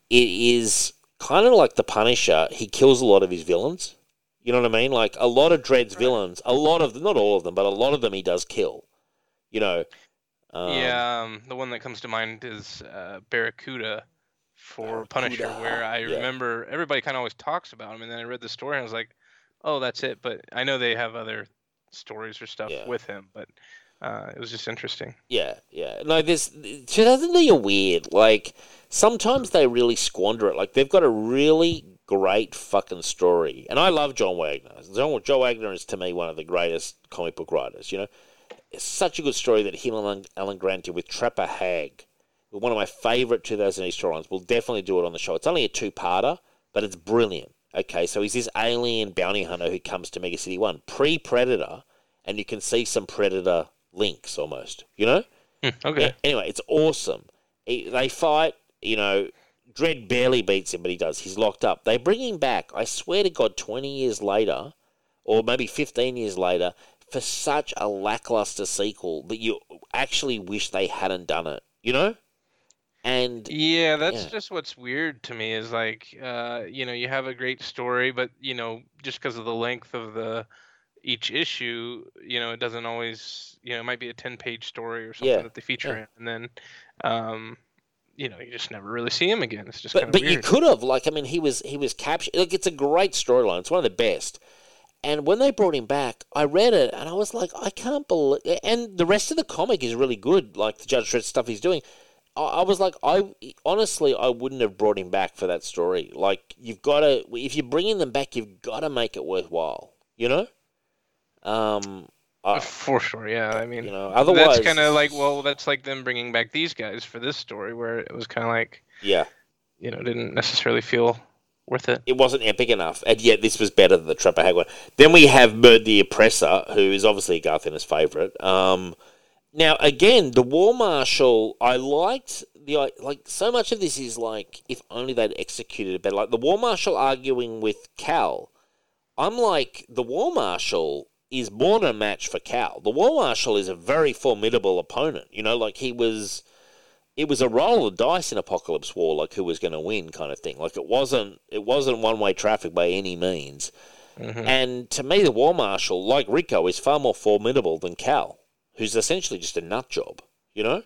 it is kind of like the Punisher. He kills a lot of his villains. You know what I mean? Like a lot of Dredd's right. villains, a lot of them, not all of them, but a lot of them he does kill. You know? Um, yeah, um, the one that comes to mind is uh, Barracuda for Barracuda. Punisher, where I yeah. remember everybody kind of always talks about him. And then I read the story and I was like, oh, that's it. But I know they have other stories or stuff yeah. with him, but... Uh, it was just interesting. Yeah, yeah. No, there's two thousand A D are weird. Like, sometimes they really squander it. Like, they've got a really great fucking story. And I love John Wagner. John, John Wagner is, to me, one of the greatest comic book writers, you know. It's such a good story that him and Alan Grant did with Trapper Hag, one of my favourite two thousand A D storylines. We'll definitely do it on the show. It's only a two-parter, but it's brilliant. Okay, so he's this alien bounty hunter who comes to Mega City One, pre-Predator, and you can see some Predator... links almost, you know? Okay. Anyway, it's awesome. He, they fight, you know, Dredd barely beats him, but he does. He's locked up. They bring him back, I swear to God, twenty years later, or maybe fifteen years later, for such a lackluster sequel that you actually wish they hadn't done it, you know? And yeah, that's yeah. just what's weird to me is like, uh, you know, you have a great story, but, you know, just because of the length of the each issue, you know, it doesn't always, you know, it might be a ten page story or something yeah, that they feature yeah. in. And then, um, you know, you just never really see him again. It's just but, kind of but weird. You could have, like, I mean, he was, he was captured. Like, it's a great storyline. It's one of the best. And when they brought him back, I read it and I was like, I can't believe, and the rest of the comic is really good. Like the Judge Dredd stuff he's doing. I, I was like, I honestly, I wouldn't have brought him back for that story. Like you've got to, if you're bringing them back, you've got to make it worthwhile, you know? Um, I, for sure, yeah. I mean, you know, otherwise that's kind of like, well, that's like them bringing back these guys for this story, where it was kind of like, yeah, you know, didn't necessarily feel worth it. It wasn't epic enough, and yet this was better than the Trapper Hag one. Then we have Mord the Oppressor, who is obviously Garth Ennis' favorite. Um, now again, the War Marshal, I liked the like so much of this is like if only they'd executed it better. Like the War Marshal arguing with Cal, I'm like the War Marshal is more than a match for Cal. The War Marshal is a very formidable opponent. You know, like he was... It was a roll of dice in Apocalypse War, like who was going to win kind of thing. Like it wasn't it wasn't one-way traffic by any means. Mm-hmm. And to me, the War Marshal, like Rico, is far more formidable than Cal, who's essentially just a nut job, you know?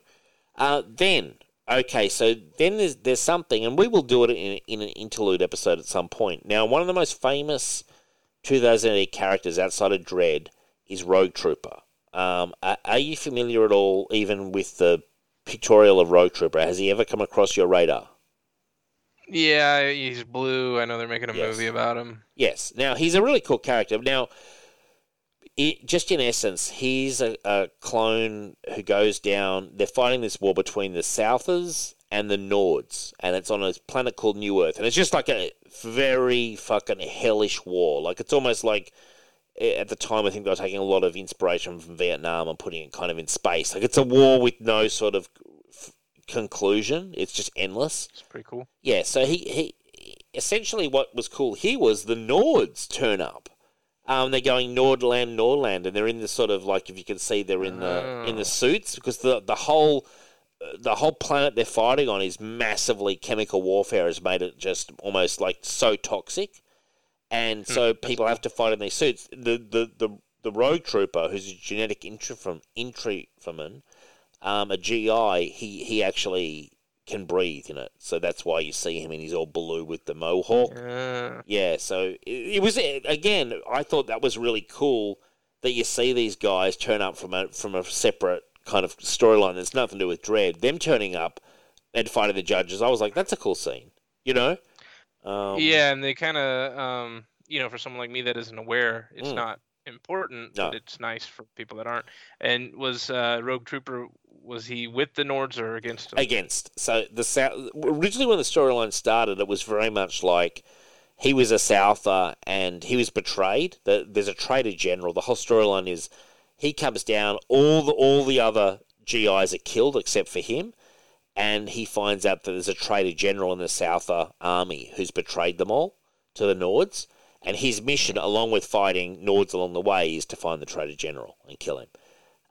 Uh, then, okay, so then there's, there's something, and we will do it in, in an interlude episode at some point. Now, one of the most famous... two thousand A D characters outside of Dredd is Rogue Trooper. Um, are, are you familiar at all even with the pictorial of Rogue Trooper? Has he ever come across your radar? Yeah, he's blue. I know they're making a yes. movie about him. Yes. Now, he's a really cool character. Now, it, just in essence, he's a, a clone who goes down. They're fighting this war between the Southers and the Nords, and it's on a planet called New Earth, and it's just like a very fucking hellish war. Like, it's almost like, at the time, I think they were taking a lot of inspiration from Vietnam and putting it kind of in space. Like, it's a war with no sort of f- conclusion. It's just endless. It's pretty cool. Yeah, so he, he... Essentially, what was cool here was the Nords turn up. Um, they're going Nordland, Nordland, and they're in this sort of, like, if you can see, they're in the, oh. in the suits, because the the whole... the whole planet they're fighting on is massively chemical warfare has made it just almost like so toxic. And so people have to fight in these suits. The, the, the, the Rogue Trooper, who's a genetic intrafem, intrafemin, um, a G I, he, he actually can breathe in it. So that's why you see him and he's all blue with the mohawk. Yeah, yeah so it, it was, again, I thought that was really cool that you see these guys turn up from a, from a separate kind of storyline that's nothing to do with Dredd. Them turning up and fighting the judges, I was like, that's a cool scene, you know? Um, yeah, and they kind of, um, you know, for someone like me that isn't aware, it's mm. not important, no. but it's nice for people that aren't. And was uh, Rogue Trooper, was he with the Nords or against them? Against. So the South, originally when the storyline started, it was very much like he was a Souther and he was betrayed. The, there's a traitor general. The whole storyline is he comes down, all the, all the other G Is are killed except for him, and he finds out that there's a traitor general in the Souther army who's betrayed them all to the Nords. And his mission, along with fighting Nords along the way, is to find the traitor general and kill him.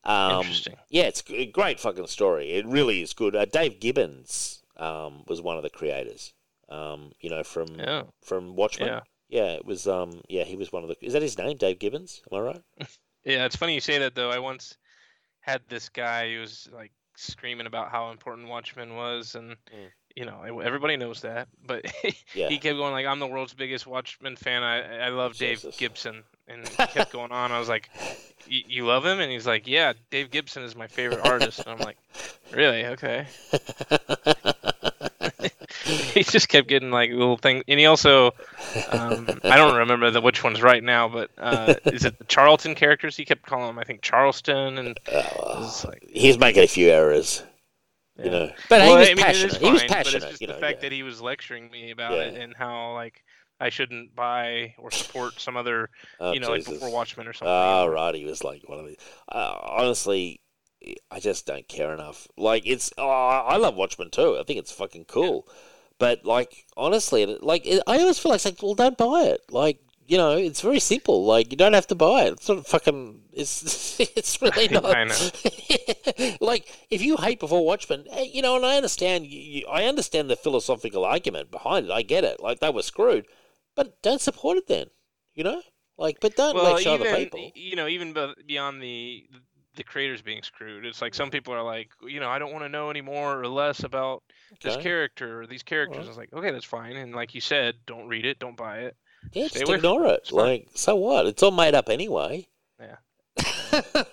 Um, Interesting. Yeah, it's a great fucking story. It really is good. Uh, Dave Gibbons um, was one of the creators. Um, you know, from yeah. from Watchmen. Yeah. yeah, it was. Um, yeah, he was one of the. Is that his name, Dave Gibbons? Am I right? Yeah, it's funny you say that though. I once had this guy who was like screaming about how important Watchmen was, and. Mm. You know, everybody knows that, but yeah. he kept going like, "I'm the world's biggest Watchmen fan. I I love Jesus. Dave Gibson," and he kept going on. I was like, "You love him?" And he's like, "Yeah, Dave Gibson is my favorite artist." And I'm like, "Really? Okay." He just kept getting like little things, and he also, um, I don't remember the which one's right now, but uh, is it the Charlton characters? He kept calling them, I think, Charleston, and oh, like, he's making a few errors. You know. But well, he was I mean, passionate. Fine, he was passionate. But it's just you know, the fact yeah. that he was lecturing me about yeah. it and how like I shouldn't buy or support some other, oh, you know, Jesus. like before Watchmen or something. Oh, right. He was like one of these. Uh, honestly, I just don't care enough. Like it's, oh, I love Watchmen too. I think it's fucking cool. Yeah. But like, honestly, like it, I always feel like it's like, well, don't buy it. Like. You know, it's very simple. Like, you don't have to buy it. It's not fucking... It's it's really not... I know. Like, if you hate before Watchmen, you know, and I understand you, I understand the philosophical argument behind it. I get it. Like, they were screwed. But don't support it then, you know? Like, but don't well, lecture other people. You know, even beyond the the creators being screwed, it's like some people are like, you know, I don't want to know any more or less about okay. this character or these characters. Right. I was like, okay, that's fine. And like you said, don't read it, don't buy it. Yeah, just ignore it. Like, so what? It's all made up anyway. Yeah.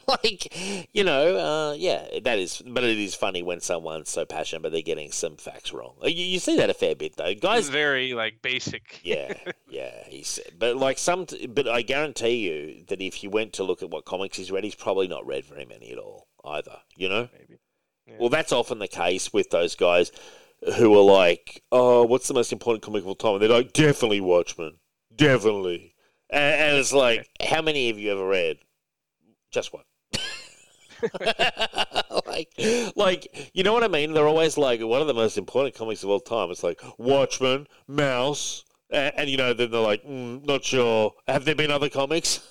Like, you know, uh, yeah, that is, but it is funny when someone's so passionate, but they're getting some facts wrong. You, you see that a fair bit, though. Guys, it's very, like, basic. yeah, yeah. He's, but, like, some, but I guarantee you that if you went to look at what comics he's read, he's probably not read very many at all either, you know? Maybe. Yeah. Well, that's often the case with those guys who are like, oh, what's the most important comic of all time? And they're like, definitely Watchmen. Definitely. And, and it's like, okay. How many have you ever read? Just one. like, like, you know what I mean? They're always like, one of the most important comics of all time. It's like, Watchmen, Mouse, and, and you know, then they're like, mm, not sure. Have there been other comics?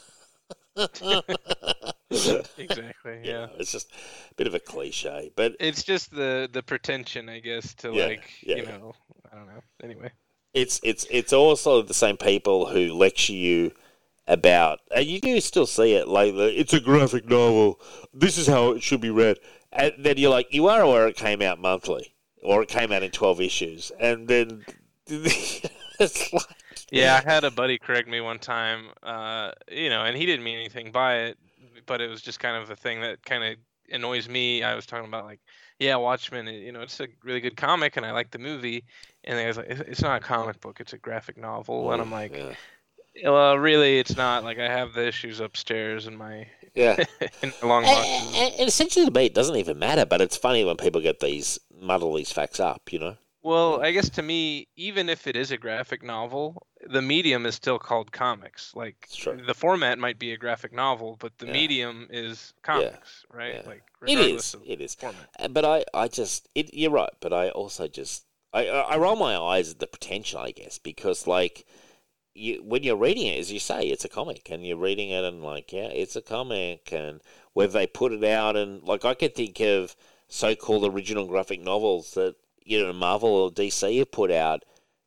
Exactly, yeah. You know, it's just a bit of a cliche, but... It's just the, the pretension, I guess, to yeah, like, yeah, you know, yeah. I don't know. Anyway. It's it's it's also the same people who lecture you about, and you do still see it later. It's a graphic novel. This is how it should be read. And then you're like, you are aware it came out monthly, or it came out in twelve issues, and then it's like, yeah, I had a buddy correct me one time, uh, you know, and he didn't mean anything by it, but it was just kind of a thing that kind of annoys me. I was talking about like. Yeah, Watchmen, you know, it's a really good comic, and I like the movie. And they was like, it's not a comic book, it's a graphic novel. And I'm like, yeah. Well, really, it's not. Like, I have the issues upstairs in my, yeah. in my long box. And, and, and essentially, to me, it doesn't even matter, but it's funny when people get these, muddle these facts up, you know? Well, I guess to me, even if it is a graphic novel, the medium is still called comics. Like, the format might be a graphic novel, but the yeah. medium is comics, yeah. right? Yeah. Like, it is. It is. Format. But I, I just, it, you're right. But I also just, I, I roll my eyes at the potential, I guess, because like, you when you're reading it, as you say, it's a comic, and you're reading it, and like, yeah, it's a comic, and whether they put it out, and like, I could think of so-called original graphic novels that. You know, Marvel or D C have put out,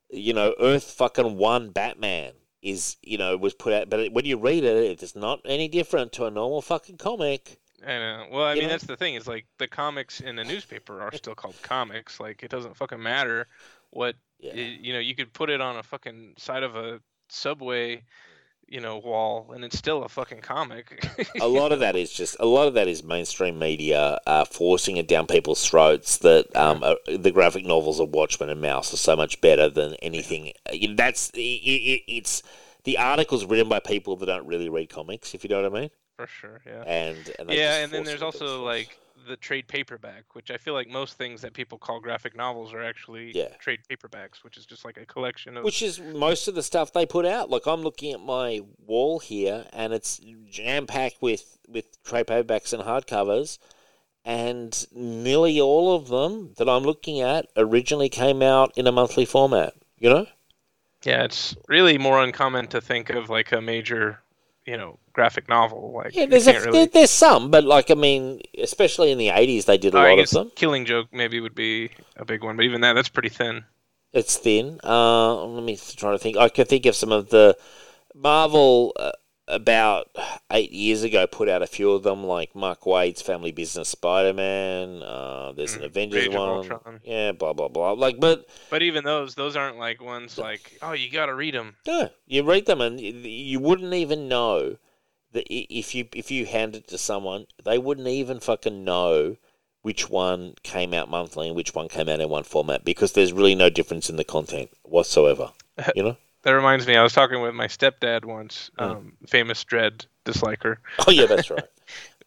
you know, Earth fucking One Batman is, you know, was put out. But when you read it, it's not any different to a normal fucking comic. I know. Well, I you mean, know? That's the thing. Is like the comics in the newspaper are still called comics. Like, it doesn't fucking matter what yeah. it, you know. You could put it on a fucking side of a subway, you know, wall, and it's still a fucking comic. a lot of that is just a lot of that is mainstream media uh, forcing it down people's throats. That um, uh, the graphic novels of Watchmen and Mouse are so much better than anything. That's it, it, it's the articles written by people that don't really read comics. If you know what I mean. For sure, yeah. And, and yeah, and then there's also, things. like, the trade paperback, which I feel like most things that people call graphic novels are actually yeah. trade paperbacks, which is just, like, a collection of... Which is most of the stuff they put out. Like, I'm looking at my wall here, and it's jam-packed with, with trade paperbacks and hardcovers, and nearly all of them that I'm looking at originally came out in a monthly format, you know? Yeah, it's really more uncommon to think of, like, a major... you know, graphic novel. Like, yeah, there's, a, really... there, there's some, but, like, I mean, especially in the eighties, they did a oh, lot I guess of them. Killing Joke maybe would be a big one, but even that, that's pretty thin. It's thin. Uh, let me try to think. I can think of some of the... Marvel, uh, about eight years ago, put out a few of them, like Mark Waid's Family Business Spider-Man, uh, there's mm, an Avengers Rage one. Yeah, blah, blah, blah. Like, but... But even those, those aren't, like, ones like, oh, you gotta read them. No, you read them, and you wouldn't even know that if you, if you hand it to someone, they wouldn't even fucking know which one came out monthly and which one came out in one format, because there's really no difference in the content whatsoever, you know? That reminds me, I was talking with my stepdad once, um, mm. famous Dredd disliker. Oh, yeah, that's right.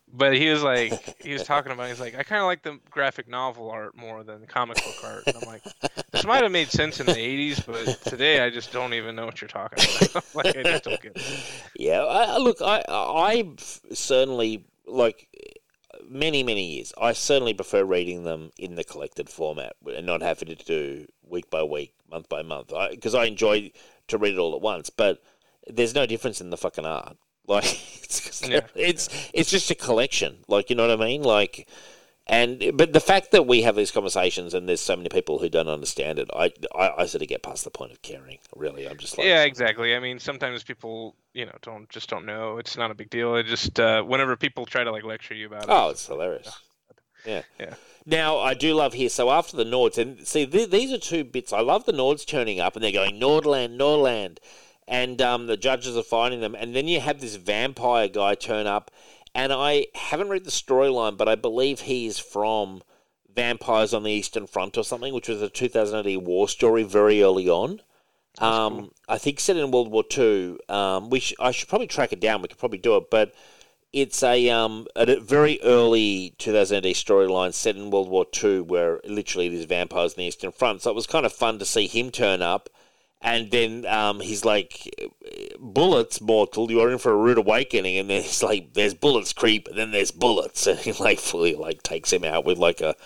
But he was like, he was talking about, he's like, I kind of like the graphic novel art more than the comic book art. And I'm like, this might have made sense in the eighties, but today I just don't even know what you're talking about. Like, I just don't get it. Yeah, I, look, I, I certainly, like, many, many years, I certainly prefer reading them in the collected format and not having to do week by week, month by month, because I, I enjoy... to read it all at once, but there's no difference in the fucking art. Like, it's yeah. it's it's just a collection. Like, you know what I mean? Like, and but the fact that we have these conversations and there's so many people who don't understand it, I I, I sort of get past the point of caring. Really, I'm just like yeah, exactly. I mean, sometimes people, you know, don't just don't know. It's not a big deal. It just uh, whenever people try to like lecture you about it, oh, it's, it's hilarious. Like, yeah. yeah. Now, I do love here, so after the Nords, and see, th- these are two bits. I love the Nords turning up, and they're going, Nordland, Nordland, and um, the judges are finding them, and then you have this vampire guy turn up, and I haven't read the storyline, but I believe he is from Vampires on the Eastern Front or something, which was a two thousand A D war story very early on. Um, cool. I think set in World War Two. Um, we sh- I should probably track it down. We could probably do it, but... It's a um a very early two thousand A D storyline set in World War Two, where literally there's vampires in the Eastern Front. So it was kind of fun to see him turn up, and then um he's like, "Bullets, mortal! You're in for a rude awakening." And then he's like, "There's bullets, creep!" And then there's bullets, and he like fully like takes him out with like a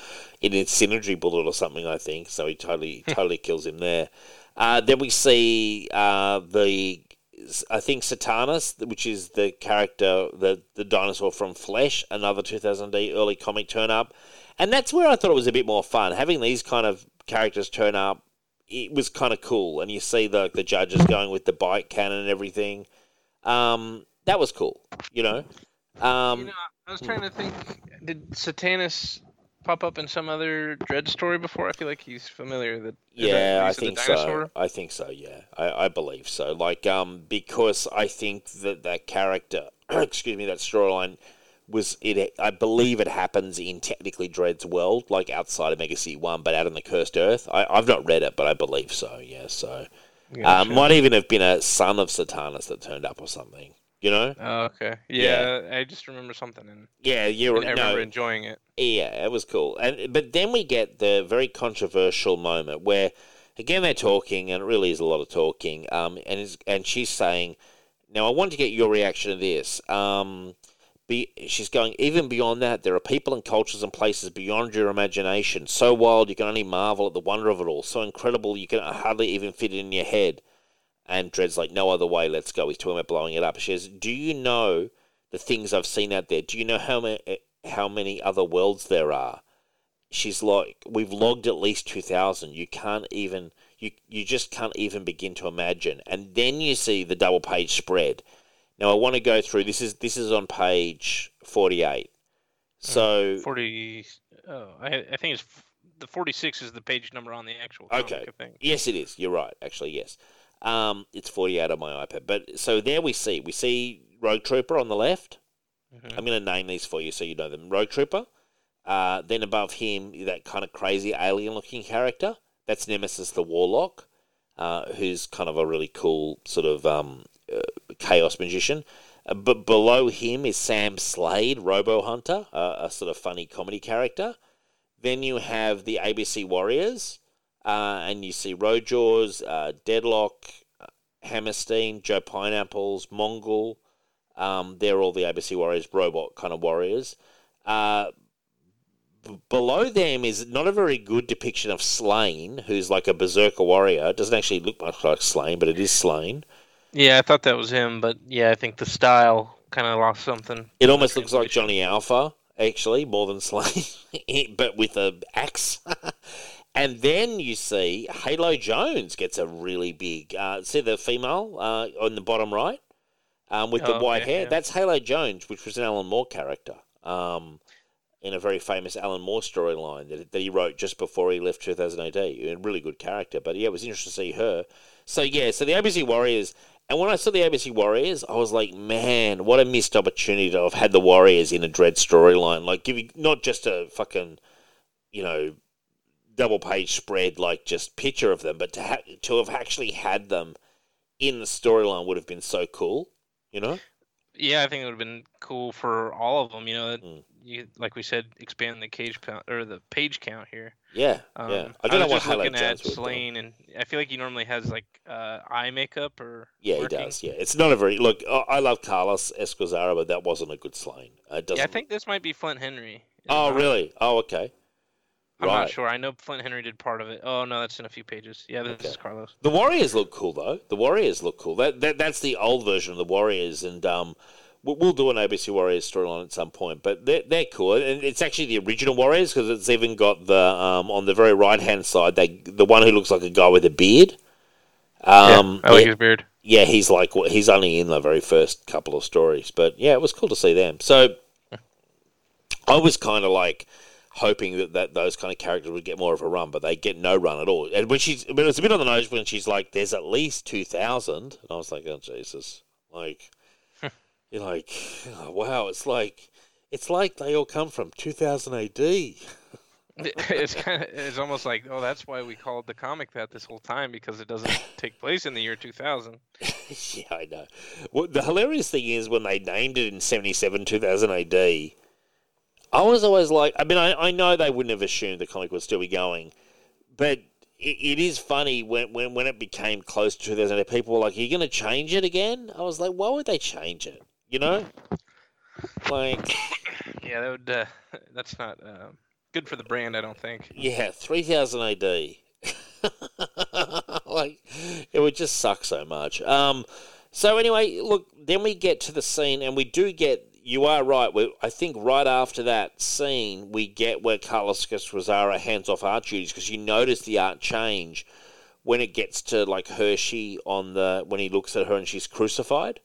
an incendiary bullet or something, I think. So he totally totally kills him there. Uh, then we see uh the. I think Satanus, which is the character, the, the dinosaur from Flesh, another two thousand A D early comic turn up. And that's where I thought it was a bit more fun. Having these kind of characters turn up, it was kind of cool. And you see the, the judges going with the bike cannon and everything. Um, that was cool, you know? Um, you know, I was trying to think, did Satanus... pop up in some other Dredd story before? I feel like he's familiar. That yeah, I think so. I think so. Yeah, I, I believe so. Like, um, because I think that that character, excuse me, that storyline was it. I believe it happens in technically Dredd's world, like outside of Mega City One, but out on the Cursed Earth. I, I've not read it, but I believe so. Yeah, so yeah, um, sure. Might even have been a son of Satanus that turned up or something. You know? Oh, okay. Yeah, yeah, I just remember something. And yeah, you were, I remember no, enjoying it. Yeah, it was cool. And but then we get the very controversial moment where, again, they're talking, and it really is a lot of talking. Um, and it's, and she's saying, "Now I want to get your reaction to this." Um, be, she's going even beyond that. There are people and cultures and places beyond your imagination. So wild you can only marvel at the wonder of it all. So incredible you can hardly even fit it in your head. And Dredd's like, no other way, let's go. He's talking about blowing it up. She says, do you know the things I've seen out there? Do you know how many, how many other worlds there are? She's like, we've logged at least two thousand. You can't even, you, you just can't even begin to imagine. And then you see the double page spread. Now I want to go through, this is, this is on page forty-eight. So uh, forty. Oh, I, I think it's the forty-six is the page number on the actual comic, okay. I think. Yes, it is. You're right. Actually, yes. Um, it's forty-eight on my iPad. But so there we see we see Rogue Trooper on the left. Mm-hmm. I'm going to name these for you so you know them. Rogue Trooper. Uh, then above him, that kind of crazy alien-looking character. That's Nemesis the Warlock, uh, who's kind of a really cool sort of um, uh, chaos magician. Uh, but below him is Sam Slade, Robo Hunter, uh, a sort of funny comedy character. Then you have the A B C Warriors, uh, and you see Rojaws, uh, Deadlock, uh, Hammerstein, Joe Pineapples, Mongol. Um, they're all the A B C Warriors, robot kind of warriors. Uh, Below them is not a very good depiction of Slaine, who's like a berserker warrior. It doesn't actually look much like Slaine, but it is Slaine. Yeah, I thought that was him, but yeah, I think the style kind of lost something. It almost looks like Johnny Alpha, actually, more than Slaine, but with an axe. And then you see Halo Jones gets a really big... Uh, see the female uh, on the bottom right um, with oh, the white yeah, hair? Yeah. That's Halo Jones, which was an Alan Moore character. Um in a very famous Alan Moore storyline that, that he wrote just before he left two thousand A D. A really good character, but yeah, it was interesting to see her. So yeah, so the A B C Warriors, and when I saw the A B C Warriors, I was like, man, what a missed opportunity to have had the Warriors in a Dredd storyline, like giving, not just a fucking, you know, double page spread, like just picture of them, but to, ha- to have actually had them in the storyline would have been so cool, you know? Yeah, I think it would have been cool for all of them, you know, that, mm. You, like we said, expand the cage count, or the page count here. Yeah, um, yeah. I don't I was know what Halo Jones at Slaine, and I feel like he normally has like uh, eye makeup or. Yeah, working. He does. Yeah, it's not a very look. Oh, I love Carlos Esquizarra, but that wasn't a good Slaine. It doesn't. Yeah, I think this might be Flint Henry. Oh, really? Oh, okay. I'm right. not sure. I know Flint Henry did part of it. Oh no, that's in a few pages. Yeah, this okay. is Carlos. The Warriors look cool though. The Warriors look cool. That, that that's the old version of the Warriors, and um. We'll do an A B C Warriors storyline at some point, but they're, they're cool. And it's actually the original Warriors, because it's even got the, um, on the very right-hand side, they, the one who looks like a guy with a beard. Um, yeah, I like yeah, his beard. Yeah, he's like he's only in the very first couple of stories. But, yeah, it was cool to see them. So I was kind of like hoping that, that those kind of characters would get more of a run, but they get no run at all. And when she's, I mean, it's a bit on the nose when she's like, there's at least two thousand. And I was like, oh, Jesus, like... You're like, oh, wow, it's like it's like they all come from two thousand A D. it's kind of, it's almost like, oh, that's why we called the comic that this whole time, because it doesn't take place in the year two thousand. Yeah, I know. Well, the hilarious thing is when they named it in seventy-seven, two thousand A D, I was always like, I mean, I, I know they wouldn't have assumed the comic would still be going, but... It is funny when, when when it became close to two thousand, people were like, are you going to change it again? I was like, why would they change it? You know? Like... Yeah, that would, uh, that's not uh, good for the brand, I don't think. Yeah, three thousand A D. Like, it would just suck so much. Um. So anyway, look, then we get to the scene, and we do get... You are right. We, I think right after that scene, we get where Carlos Esquizarra hands off art duties, because you notice the art change when it gets to like Hershey on the when he looks at her and she's crucified.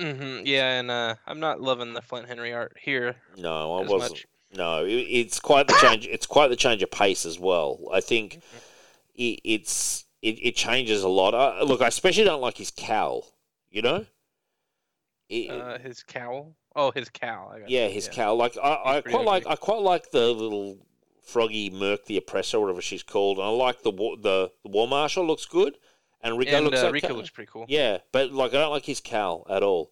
Mm-hmm. Yeah, and uh, I'm not loving the Flint Henry art here. No, I wasn't. Much. No, it, it's quite the change. It's quite the change of pace as well. I think mm-hmm. it, it's it, it changes a lot. I, look, I especially don't like his cowl. You know, it, uh, his cowl. Oh, his cowl. I got yeah, his yeah. cowl. Like I, I quite ugly. like. I quite like the little froggy Merc the Oppressor, whatever she's called. And I like the war, the, the War Marshal looks good, and Rico and, looks. Uh, okay. Rico looks pretty cool. Yeah, but like I don't like his cowl at all.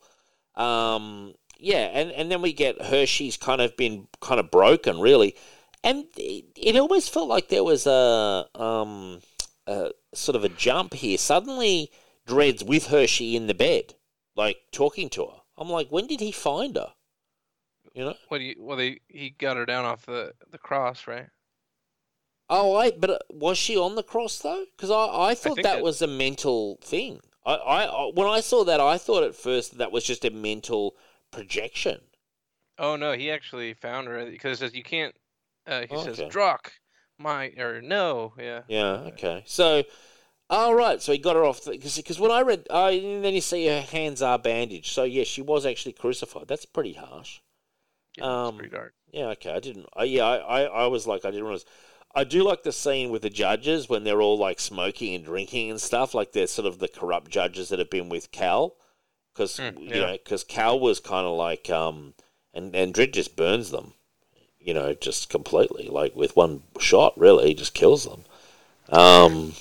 Um, yeah, and, and then we get Hershey's kind of been kind of broken really, and it, it almost felt like there was a um a sort of a jump here. Suddenly, Dredd's with Hershey in the bed, like talking to her. I'm like, when did he find her? You know? What do you, well, they, he got her down off the, the cross, right? Oh, I, but was she on the cross, though? Because I, I thought I that it... was a mental thing. I, I, when I saw that, I thought at first that, that was just a mental projection. Oh, no, he actually found her. Because it says, you can't, uh, he oh, says, okay. Drock, my, or no, yeah. Yeah, okay. So... Oh, right, so he got her off, because when I read, oh, and then you see her hands are bandaged, so yeah, she was actually crucified. That's pretty harsh. Yeah, um, pretty dark. Yeah, okay. I didn't. Uh, yeah, I, I, I was like, I didn't realize. I do like the scene with the judges when they're all like smoking and drinking and stuff. Like they're sort of the corrupt judges that have been with Cal, because mm, yeah. you know, because Cal was kind of like um, and and Dredd just burns them, you know, just completely, like with one shot. Really, he just kills them, um,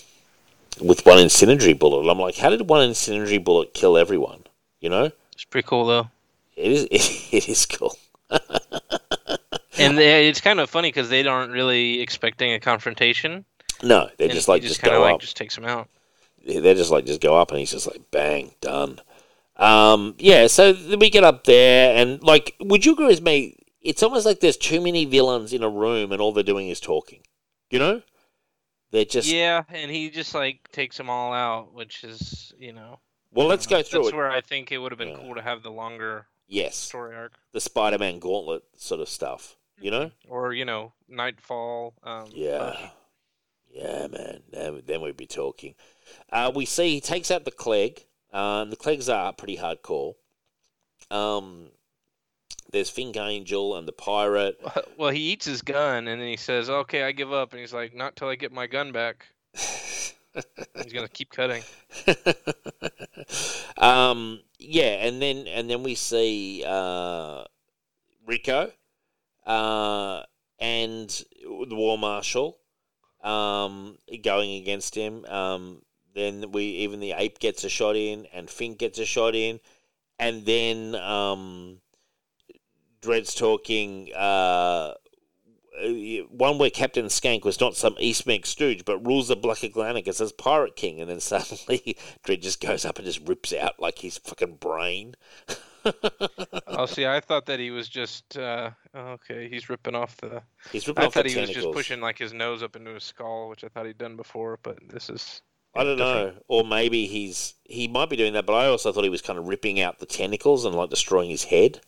with one incendiary bullet. And I'm like, how did one incendiary bullet kill everyone? You know, it's pretty cool though. It is. It, it is cool. And they, it's kind of funny because they aren't really expecting a confrontation. No, they're just like, just, just go like, up. Just takes them out. They're just like, just go up, and he's just like, bang, done. Um, yeah, so we get up there, and like, would you agree with me? It's almost like there's too many villains in a room, and all they're doing is talking. You know, they're just yeah, and he just like takes them all out, which is you know. Well, let's know, go through. That's it. Where I think it would have been yeah. cool to have the longer yes story arc, the Spider-Man Gauntlet sort of stuff. You know, or you know, Nightfall. Um, yeah, uh, yeah, man. Then, then we'd be talking. Uh, we see he takes out the Clegg. Um, the Klegs are pretty hardcore. Um, there's Fink Angel and the pirate. Well, he eats his gun and then he says, "Okay, I give up." And he's like, "Not till I get my gun back." He's gonna keep cutting. um, yeah, and then and then we see uh, Rico. Uh, and the War Marshal, um, going against him. Um, then we even the ape gets a shot in, and Fink gets a shot in, and then um, Dredd's talking. Uh, one where Captain Skank was not some East Meg stooge, but rules the Black Atlantic as his pirate king, and then suddenly Dredd just goes up and just rips out like his fucking brain. Oh, see, I thought that he was just uh, okay. He's ripping off the. He's ripping I off thought the he tentacles. Was just pushing like his nose up into his skull, which I thought he'd done before. But this is. I don't different. know, or maybe he's he might be doing that. But I also thought he was kind of ripping out the tentacles and like destroying his head.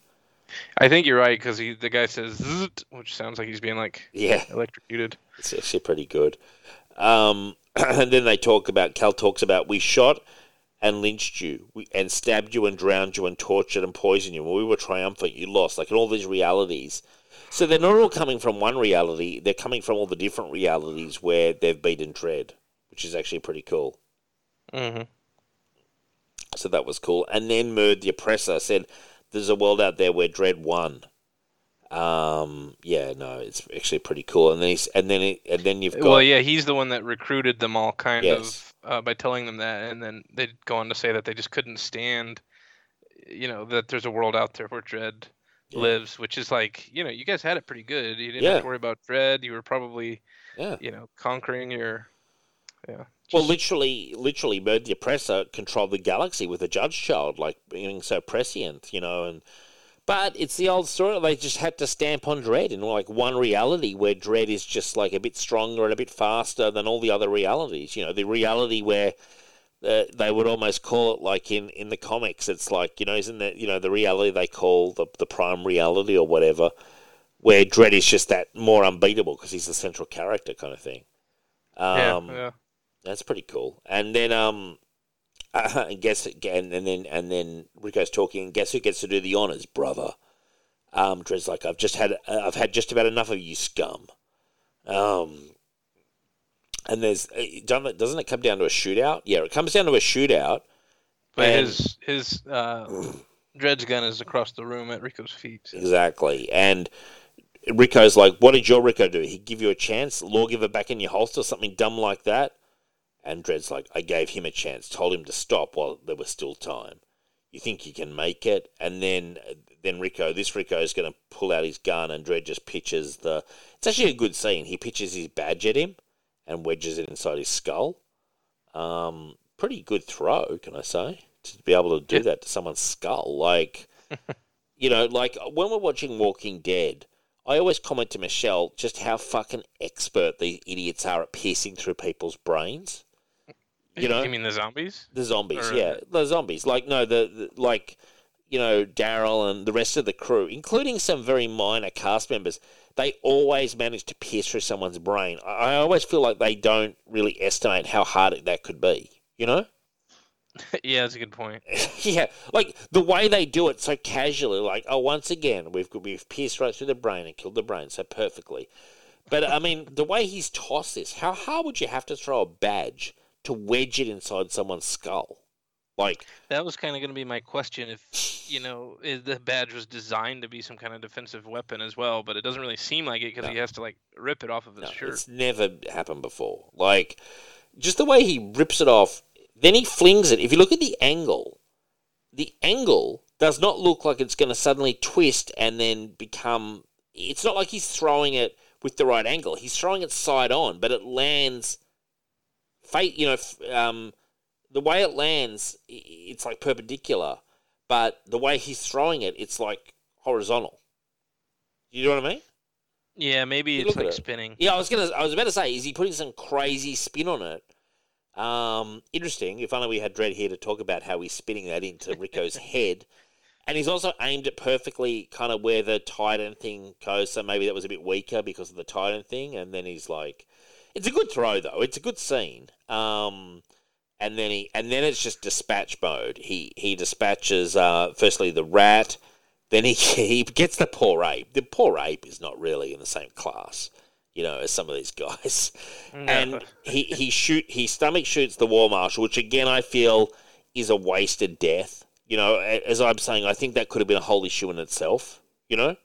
I think you're right because the guy says, "Zzzt," which sounds like he's being like yeah electrocuted. It's actually pretty good. Um, and then they talk about Cal talks about we shot. And lynched you, we, and stabbed you, and drowned you, and tortured and poisoned you. When we were triumphant, you lost. Like in all these realities, so they're not all coming from one reality. They're coming from all the different realities where they've beaten Dredd, which is actually pretty cool. Mm-hmm. So that was cool. And then Mord the Oppressor said, "There's a world out there where Dredd won." Um. Yeah. No. It's actually pretty cool. And then he's, and then it, and then you've got. Well, yeah. He's the one that recruited them all, kind yes. of. Uh, by telling them that, and then they'd go on to say that they just couldn't stand, you know, that there's a world out there where Dredd yeah. lives, which is like, you know, you guys had it pretty good. You didn't yeah. have to worry about Dredd. You were probably, yeah. you know, conquering your, yeah. Just... Well, literally, literally, Mord the Oppressor controlled the galaxy with a Judge Child, like being so prescient, you know, and but it's the old story. They just had to stamp on Dredd in like one reality where Dredd is just like a bit stronger and a bit faster than all the other realities. You know, the reality where uh, they would almost call it like in, in the comics. It's like, you know, isn't that, you know, the reality they call the, the prime reality or whatever, where Dredd is just that more unbeatable because he's the central character kind of thing. Um, yeah, yeah. That's pretty cool. And then, um, Uh, and guess again, and then and then Rico's talking. Guess who gets to do the honors, brother? Um, Dredd's like, I've just had, uh, I've had just about enough of you, scum. Um, and there's doesn't doesn't it come down to a shootout? Yeah, it comes down to a shootout. But and... his his uh, Dredd's gun is across the room at Rico's feet. Exactly, and Rico's like, "What did your Rico do? He give you a chance, lawgiver back in your holster, something dumb like that." And Dredd's like, I gave him a chance, told him to stop while there was still time. You think you can make it? And then then Rico, this Rico is going to pull out his gun and Dredd just pitches the... It's actually a good scene. He pitches his badge at him and wedges it inside his skull. Um, pretty good throw, can I say, to be able to do yeah. that to someone's skull. Like, you know, like when we're watching Walking Dead, I always comment to Michelle just how fucking expert these idiots are at piercing through people's brains. You know, you mean the zombies? The zombies, or... yeah, the zombies. Like no, the, the like, you know, Daryl and the rest of the crew, including some very minor cast members, they always manage to pierce through someone's brain. I, I always feel like they don't really estimate how hard it, that could be. You know? Yeah, that's a good point. Yeah, like, the way they do it so casually, like, oh, once again, we've we've pierced right through the brain and killed the brain so perfectly. But, I mean, the way he's tossed this, how hard would you have to throw a badge to wedge it inside someone's skull? Like, that was kind of going to be my question, if, you know, if the badge was designed to be some kind of defensive weapon as well, but it doesn't really seem like it because no. he has to, like, rip it off of his no, shirt. It's never happened before. Like, just the way he rips it off, then he flings it. If you look at the angle, the angle does not look like it's going to suddenly twist and then become... It's not like he's throwing it with the right angle. He's throwing it side on, but it lands... Fate, you know, um, the way it lands, it's like perpendicular, but the way he's throwing it, it's like horizontal. You know what I mean? Yeah, maybe it's like spinning. Yeah, I was gonna, I was about to say, is he putting some crazy spin on it? Um, interesting. If only we had Dredd here to talk about how he's spinning that into Rico's head. And he's also aimed it perfectly kind of where the tight end thing goes, so maybe that was a bit weaker because of the tight end thing. And then he's like, it's a good throw, though. It's a good scene. Um, and then he, and then it's just dispatch mode. He he dispatches, uh, firstly, the rat. Then he he gets the poor ape. The poor ape is not really in the same class, you know, as some of these guys. No. And he he shoot he stomach shoots the war marshal, which again I feel is a wasted death. You know, as I'm saying, I think that could have been a whole issue in itself. You know.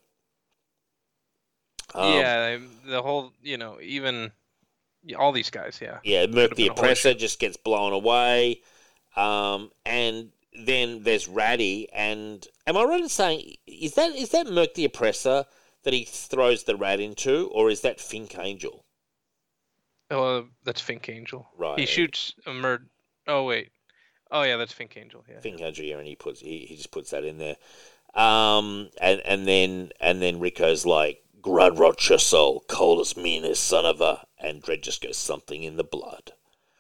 Um, yeah, the whole, you know, even all these guys. Yeah. Yeah, Mord the Oppressor just gets blown away, um, and. Then there's Ratty, and am I right in saying is that is that Mord the Oppressor that he throws the rat into, or is that Fink Angel? Oh, uh, that's Fink Angel. Right. He shoots a Mord. Oh wait. Oh yeah, that's Fink Angel. Yeah. Fink Angel, yeah, and he puts he, he just puts that in there, um, and and then and then Rico's like, "Grud rot your soul, coldest meanest son of a," and Dredd just goes, "Something in the blood."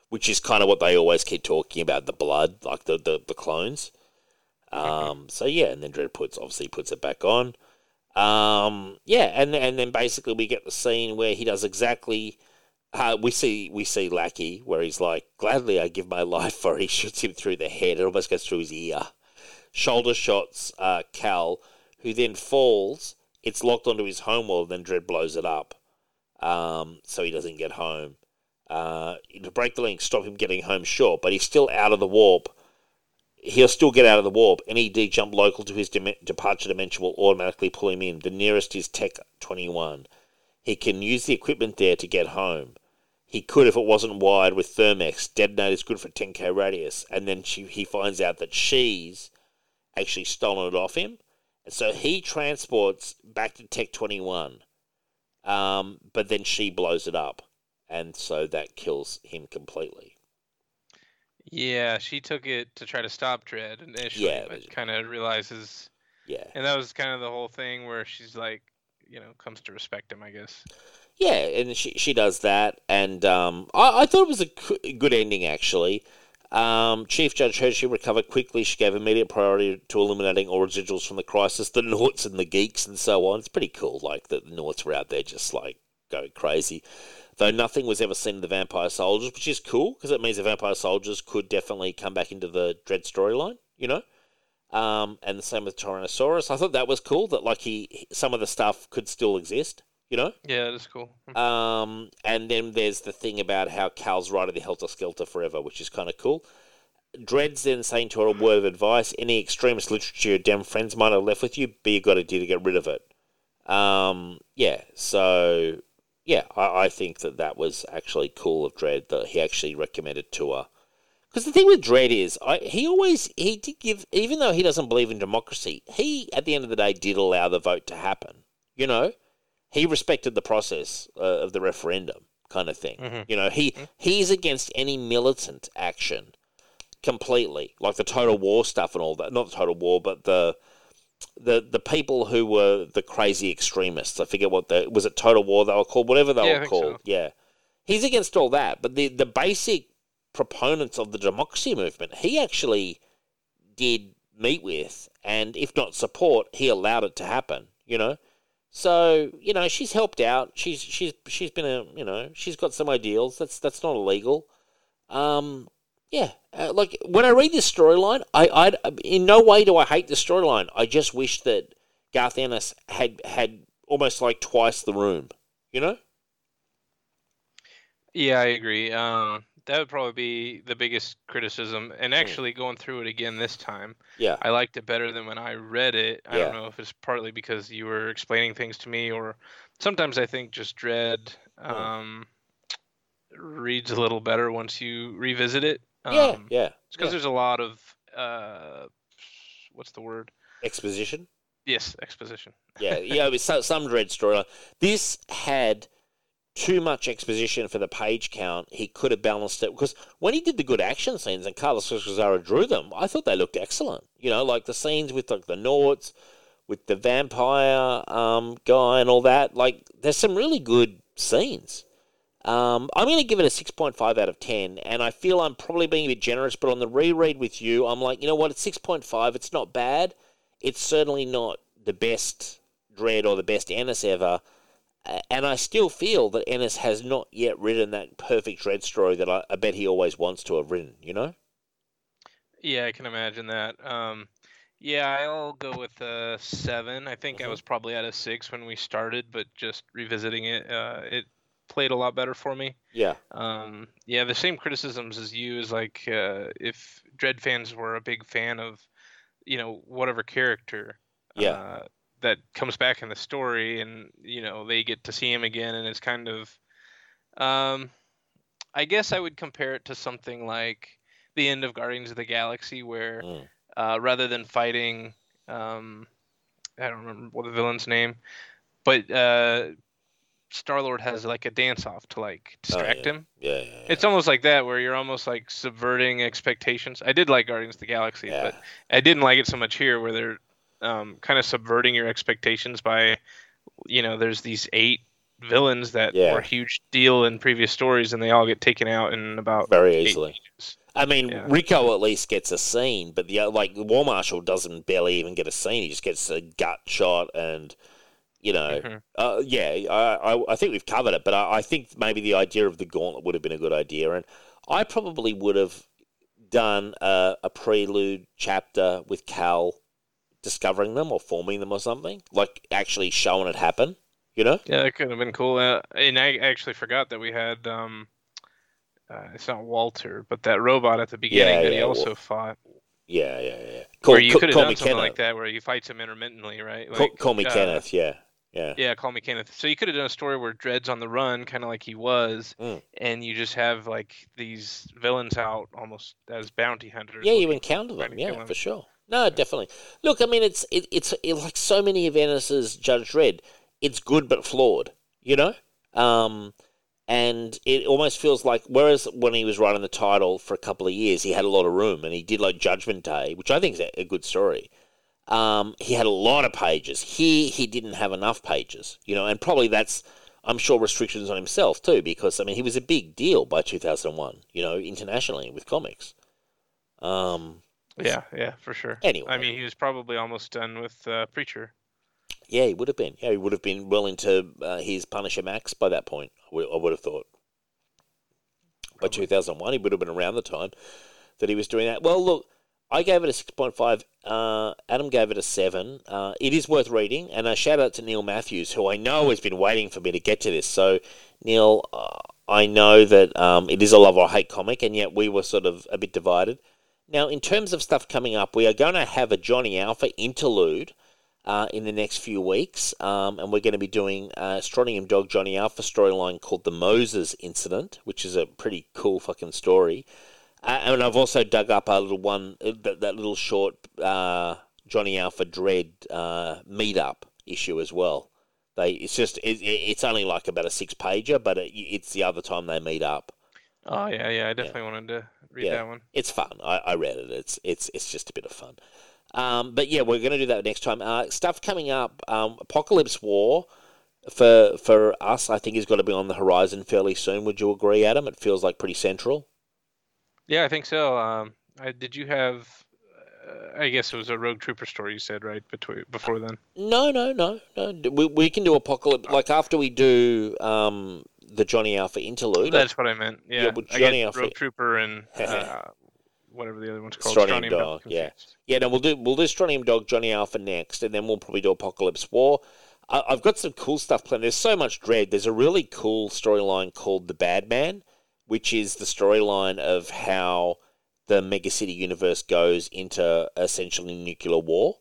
Which is kind of what they always keep talking about, the blood, like the, the, the clones. Um, mm-hmm. So, yeah, and then Dredd puts, obviously puts it back on. Um, yeah, and and then basically we get the scene where he does exactly... Uh, we see we see Lackey, where he's like, gladly I give my life for it. He shoots him through the head. It almost goes through his ear. Shoulder shots uh, Cal, who then falls. It's locked onto his homeworld, then Dredd blows it up um, so he doesn't get home. Uh, to break the link, stop him getting home, sure, but he's still out of the warp. He'll still get out of the warp. Any D-jump local to his de- departure dimension will automatically pull him in. The nearest is Tech twenty-one. He can use the equipment there to get home. He could, if it wasn't wired with Thermex, detonate is good for ten k radius, and then she, he finds out that she's actually stolen it off him, and so he transports back to Tech twenty-one, um, but then she blows it up. And so that kills him completely. Yeah, she took it to try to stop Dredd initially, yeah, but kind of realizes... Yeah. And that was kind of the whole thing where she's like, you know, comes to respect him, I guess. Yeah, and she she does that, and um, I, I thought it was a c- good ending, actually. Um, Chief Judge Hershey recovered quickly. She gave immediate priority to eliminating all residuals from the crisis, the Nords and the geeks and so on. It's pretty cool, like, that the Nords were out there just, like, going crazy. Though nothing was ever seen of the vampire soldiers, which is cool, because it means the vampire soldiers could definitely come back into the Dredd storyline, you know? Um, and the same with Tyrannosaurus. I thought that was cool, that, like, he some of the stuff could still exist, you know? Yeah, that's cool. um, and then there's the thing about how Cal's right of the Helter Skelter forever, which is kind of cool. Dredd's then saying to her a word of advice, any extremist literature your damn friends might have left with you, but you got a deal to get rid of it. Um, yeah, so... Yeah, I, I think that that was actually cool of Dredd, that he actually recommended to her. Because the thing with Dredd is, I, he always, he did give, even though he doesn't believe in democracy, he, at the end of the day, did allow the vote to happen, you know? He respected the process uh, of the referendum kind of thing. Mm-hmm. You know, he mm-hmm. he's against any militant action completely, like the Total War stuff and all that. Not the Total War, but the... The the people who were the crazy extremists, I forget what the... Was it Total War they were called? Whatever they yeah, were called. So. Yeah. He's against all that, but the, the basic proponents of the democracy movement, he actually did meet with, and if not support, he allowed it to happen, you know? So, you know, she's helped out. She's she's she's been a... You know, she's got some ideals. That's that's not illegal. Um, Yeah, uh, like, when I read this storyline, I, I, in no way do I hate the storyline. I just wish that Garth Ennis had, had almost, like, twice the room, you know? Yeah, I agree. Um, that would probably be the biggest criticism. And actually, going through it again this time, yeah, I liked it better than when I read it. I yeah. don't know if it's partly because you were explaining things to me, or sometimes I think just Dredd um, reads a little better once you revisit it. Um, yeah, yeah. It's because yeah. there's a lot of, uh, what's the word? Exposition? Yes, exposition. yeah, yeah. It was so, some Dredd storyline. This had too much exposition for the page count. He could have balanced it, because when he did the good action scenes and Carlos Cesaro drew them, I thought they looked excellent. You know, like the scenes with like the Nords, with the vampire um, guy and all that. Like, there's some really good scenes. Um, I'm going to give it a six point five out of ten, and I feel I'm probably being a bit generous, but on the reread with you, I'm like, you know what, it's six point five, it's not bad. It's certainly not the best Dredd or the best Ennis ever, and I still feel that Ennis has not yet written that perfect Dredd story that I, I bet he always wants to have written, you know? Yeah, I can imagine that. Um, yeah, I'll go with a seven. I think mm-hmm. I was probably at a six when we started, but just revisiting it, uh, it played a lot better for me. Yeah. Um, yeah, the same criticisms as you is like, uh, if Dredd fans were a big fan of, you know, whatever character yeah. uh, that comes back in the story, and, you know, they get to see him again, and it's kind of, um, I guess I would compare it to something like the end of Guardians of the Galaxy, where mm. uh, rather than fighting, um, I don't remember what the villain's name, but uh, Star-Lord has like a dance-off to like distract oh, yeah. him. Yeah, yeah, yeah. It's almost like that, where you're almost like subverting expectations. I did like Guardians of the Galaxy, yeah. but I didn't like it so much here, where they're um, kind of subverting your expectations by, you know, there's these eight villains that yeah. were a huge deal in previous stories, and they all get taken out in about very easily. Pages. I mean, yeah. Rico at least gets a scene, but the like War Marshal doesn't barely even get a scene. He just gets a gut shot and. You know, mm-hmm. uh, yeah, I, I I think we've covered it, but I, I think maybe the idea of the gauntlet would have been a good idea, and I probably would have done a, a prelude chapter with Cal discovering them or forming them or something, like actually showing it happen, you know? Yeah, that could have been cool, uh, and I actually forgot that we had, um, uh, it's not Walter, but that robot at the beginning yeah, that yeah, he also well, fought. Yeah, yeah, yeah. Call, where you could have done something Kenneth. Like that, where he fights him intermittently, right? Like, call, call me uh, Kenneth, yeah. Yeah. Yeah, Call Me Kenneth. So you could have done a story where Dredd's on the run, kind of like he was, mm. and you just have like these villains out almost as bounty hunters. Yeah, you encounter them. Yeah, them. For sure. No, yeah. definitely. Look, I mean, it's it, it's it, like so many of Ennis's Judge Dredd. It's good but flawed, you know. Um, and it almost feels like, whereas when he was writing the title for a couple of years, he had a lot of room, and he did like Judgment Day, which I think is a, a good story. Um, he had a lot of pages. Here, he didn't have enough pages, you know, and probably that's, I'm sure, restrictions on himself too, because, I mean, he was a big deal by two thousand one, you know, internationally with comics. Um, yeah, yeah, for sure. Anyway. I mean, he was probably almost done with uh, Preacher. Yeah, he would have been. Yeah, he would have been well into uh, his Punisher Max by that point, I would, I would have thought. By probably. two thousand one, he would have been around the time that he was doing that. Well, look. I gave it a six point five. Uh, Adam gave it a seven. Uh, it is worth reading, and a shout-out to Neil Matthews, who I know has been waiting for me to get to this. So, Neil, uh, I know that um, it is a love or hate comic, and yet we were sort of a bit divided. Now, in terms of stuff coming up, we are going to have a Johnny Alpha interlude uh, in the next few weeks, um, and we're going to be doing a Strontium Dog Johnny Alpha storyline called The Moses Incident, which is a pretty cool fucking story. Uh, and I've also dug up a little one, that, that little short uh, Johnny Alpha Dredd uh, meetup issue as well. They it's just it, it's only like about a six pager, but it, it's the other time they meet up. Oh yeah, yeah, I definitely yeah. wanted to read yeah. that one. It's fun. I, I read it. It's it's it's just a bit of fun. Um, but yeah, we're going to do that next time. Uh, stuff coming up. Um, Apocalypse War. For for us, I think is going to be on the horizon fairly soon. Would you agree, Adam? It feels like pretty central. Yeah, I think so. Um, I, did you have? Uh, I guess it was a Rogue Trooper story you said, right? Between before then. No, no, no, no. We we can do Apocalypse like after we do um, the Johnny Alpha interlude. That's what I meant. Yeah, yeah well, Johnny I Alpha Rogue Trooper and uh, whatever the other one's called. Strontium, Strontium Dog, Dog yeah. Yeah, no, we'll do we'll do Strontium Dog, Johnny Alpha next, and then we'll probably do Apocalypse War. I, I've got some cool stuff planned. There's so much Dread. There's a really cool storyline called The Bad Man, which is the storyline of how the Mega City universe goes into essentially nuclear war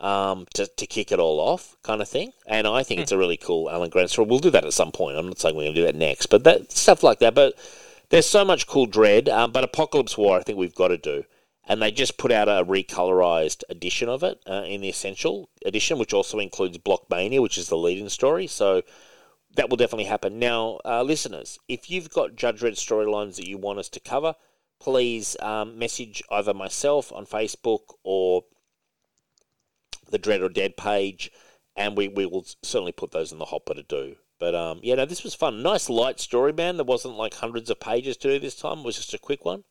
um, to, to kick it all off kind of thing. And I think mm. it's a really cool Alan Grant story. We'll do that at some point. I'm not saying we're going to do that next, but that stuff like that. But there's so much cool Dread. Um, but Apocalypse War, I think we've got to do. And they just put out a recolorized edition of it uh, in the Essential edition, which also includes Blockmania, which is the lead-in story. So that will definitely happen. Now, uh, listeners, if you've got Judge Dredd storylines that you want us to cover, please um, message either myself on Facebook or the Dread or Dead page, and we, we will certainly put those in the hopper to do. But, um, yeah, no, this was fun. Nice light story, man. There wasn't, like, hundreds of pages to do this time. It was just a quick one.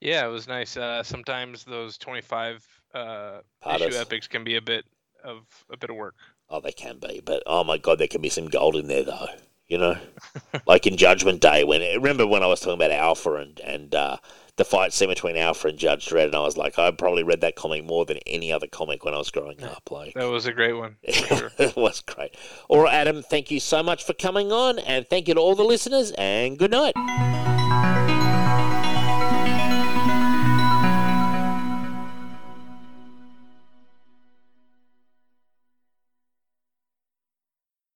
Yeah, it was nice. Uh, sometimes those twenty-five uh, issue epics can be a bit of a bit of work. Oh, they can be, but oh my god, there can be some gold in there though. You know, like in Judgment Day when remember when I was talking about Alpha and and uh, the fight scene between Alpha and Judge Dredd, and I was like, I probably read that comic more than any other comic when I was growing yeah, up. Like that was a great one. For sure. It was great. All right, Adam, thank you so much for coming on, and thank you to all the listeners, and good night.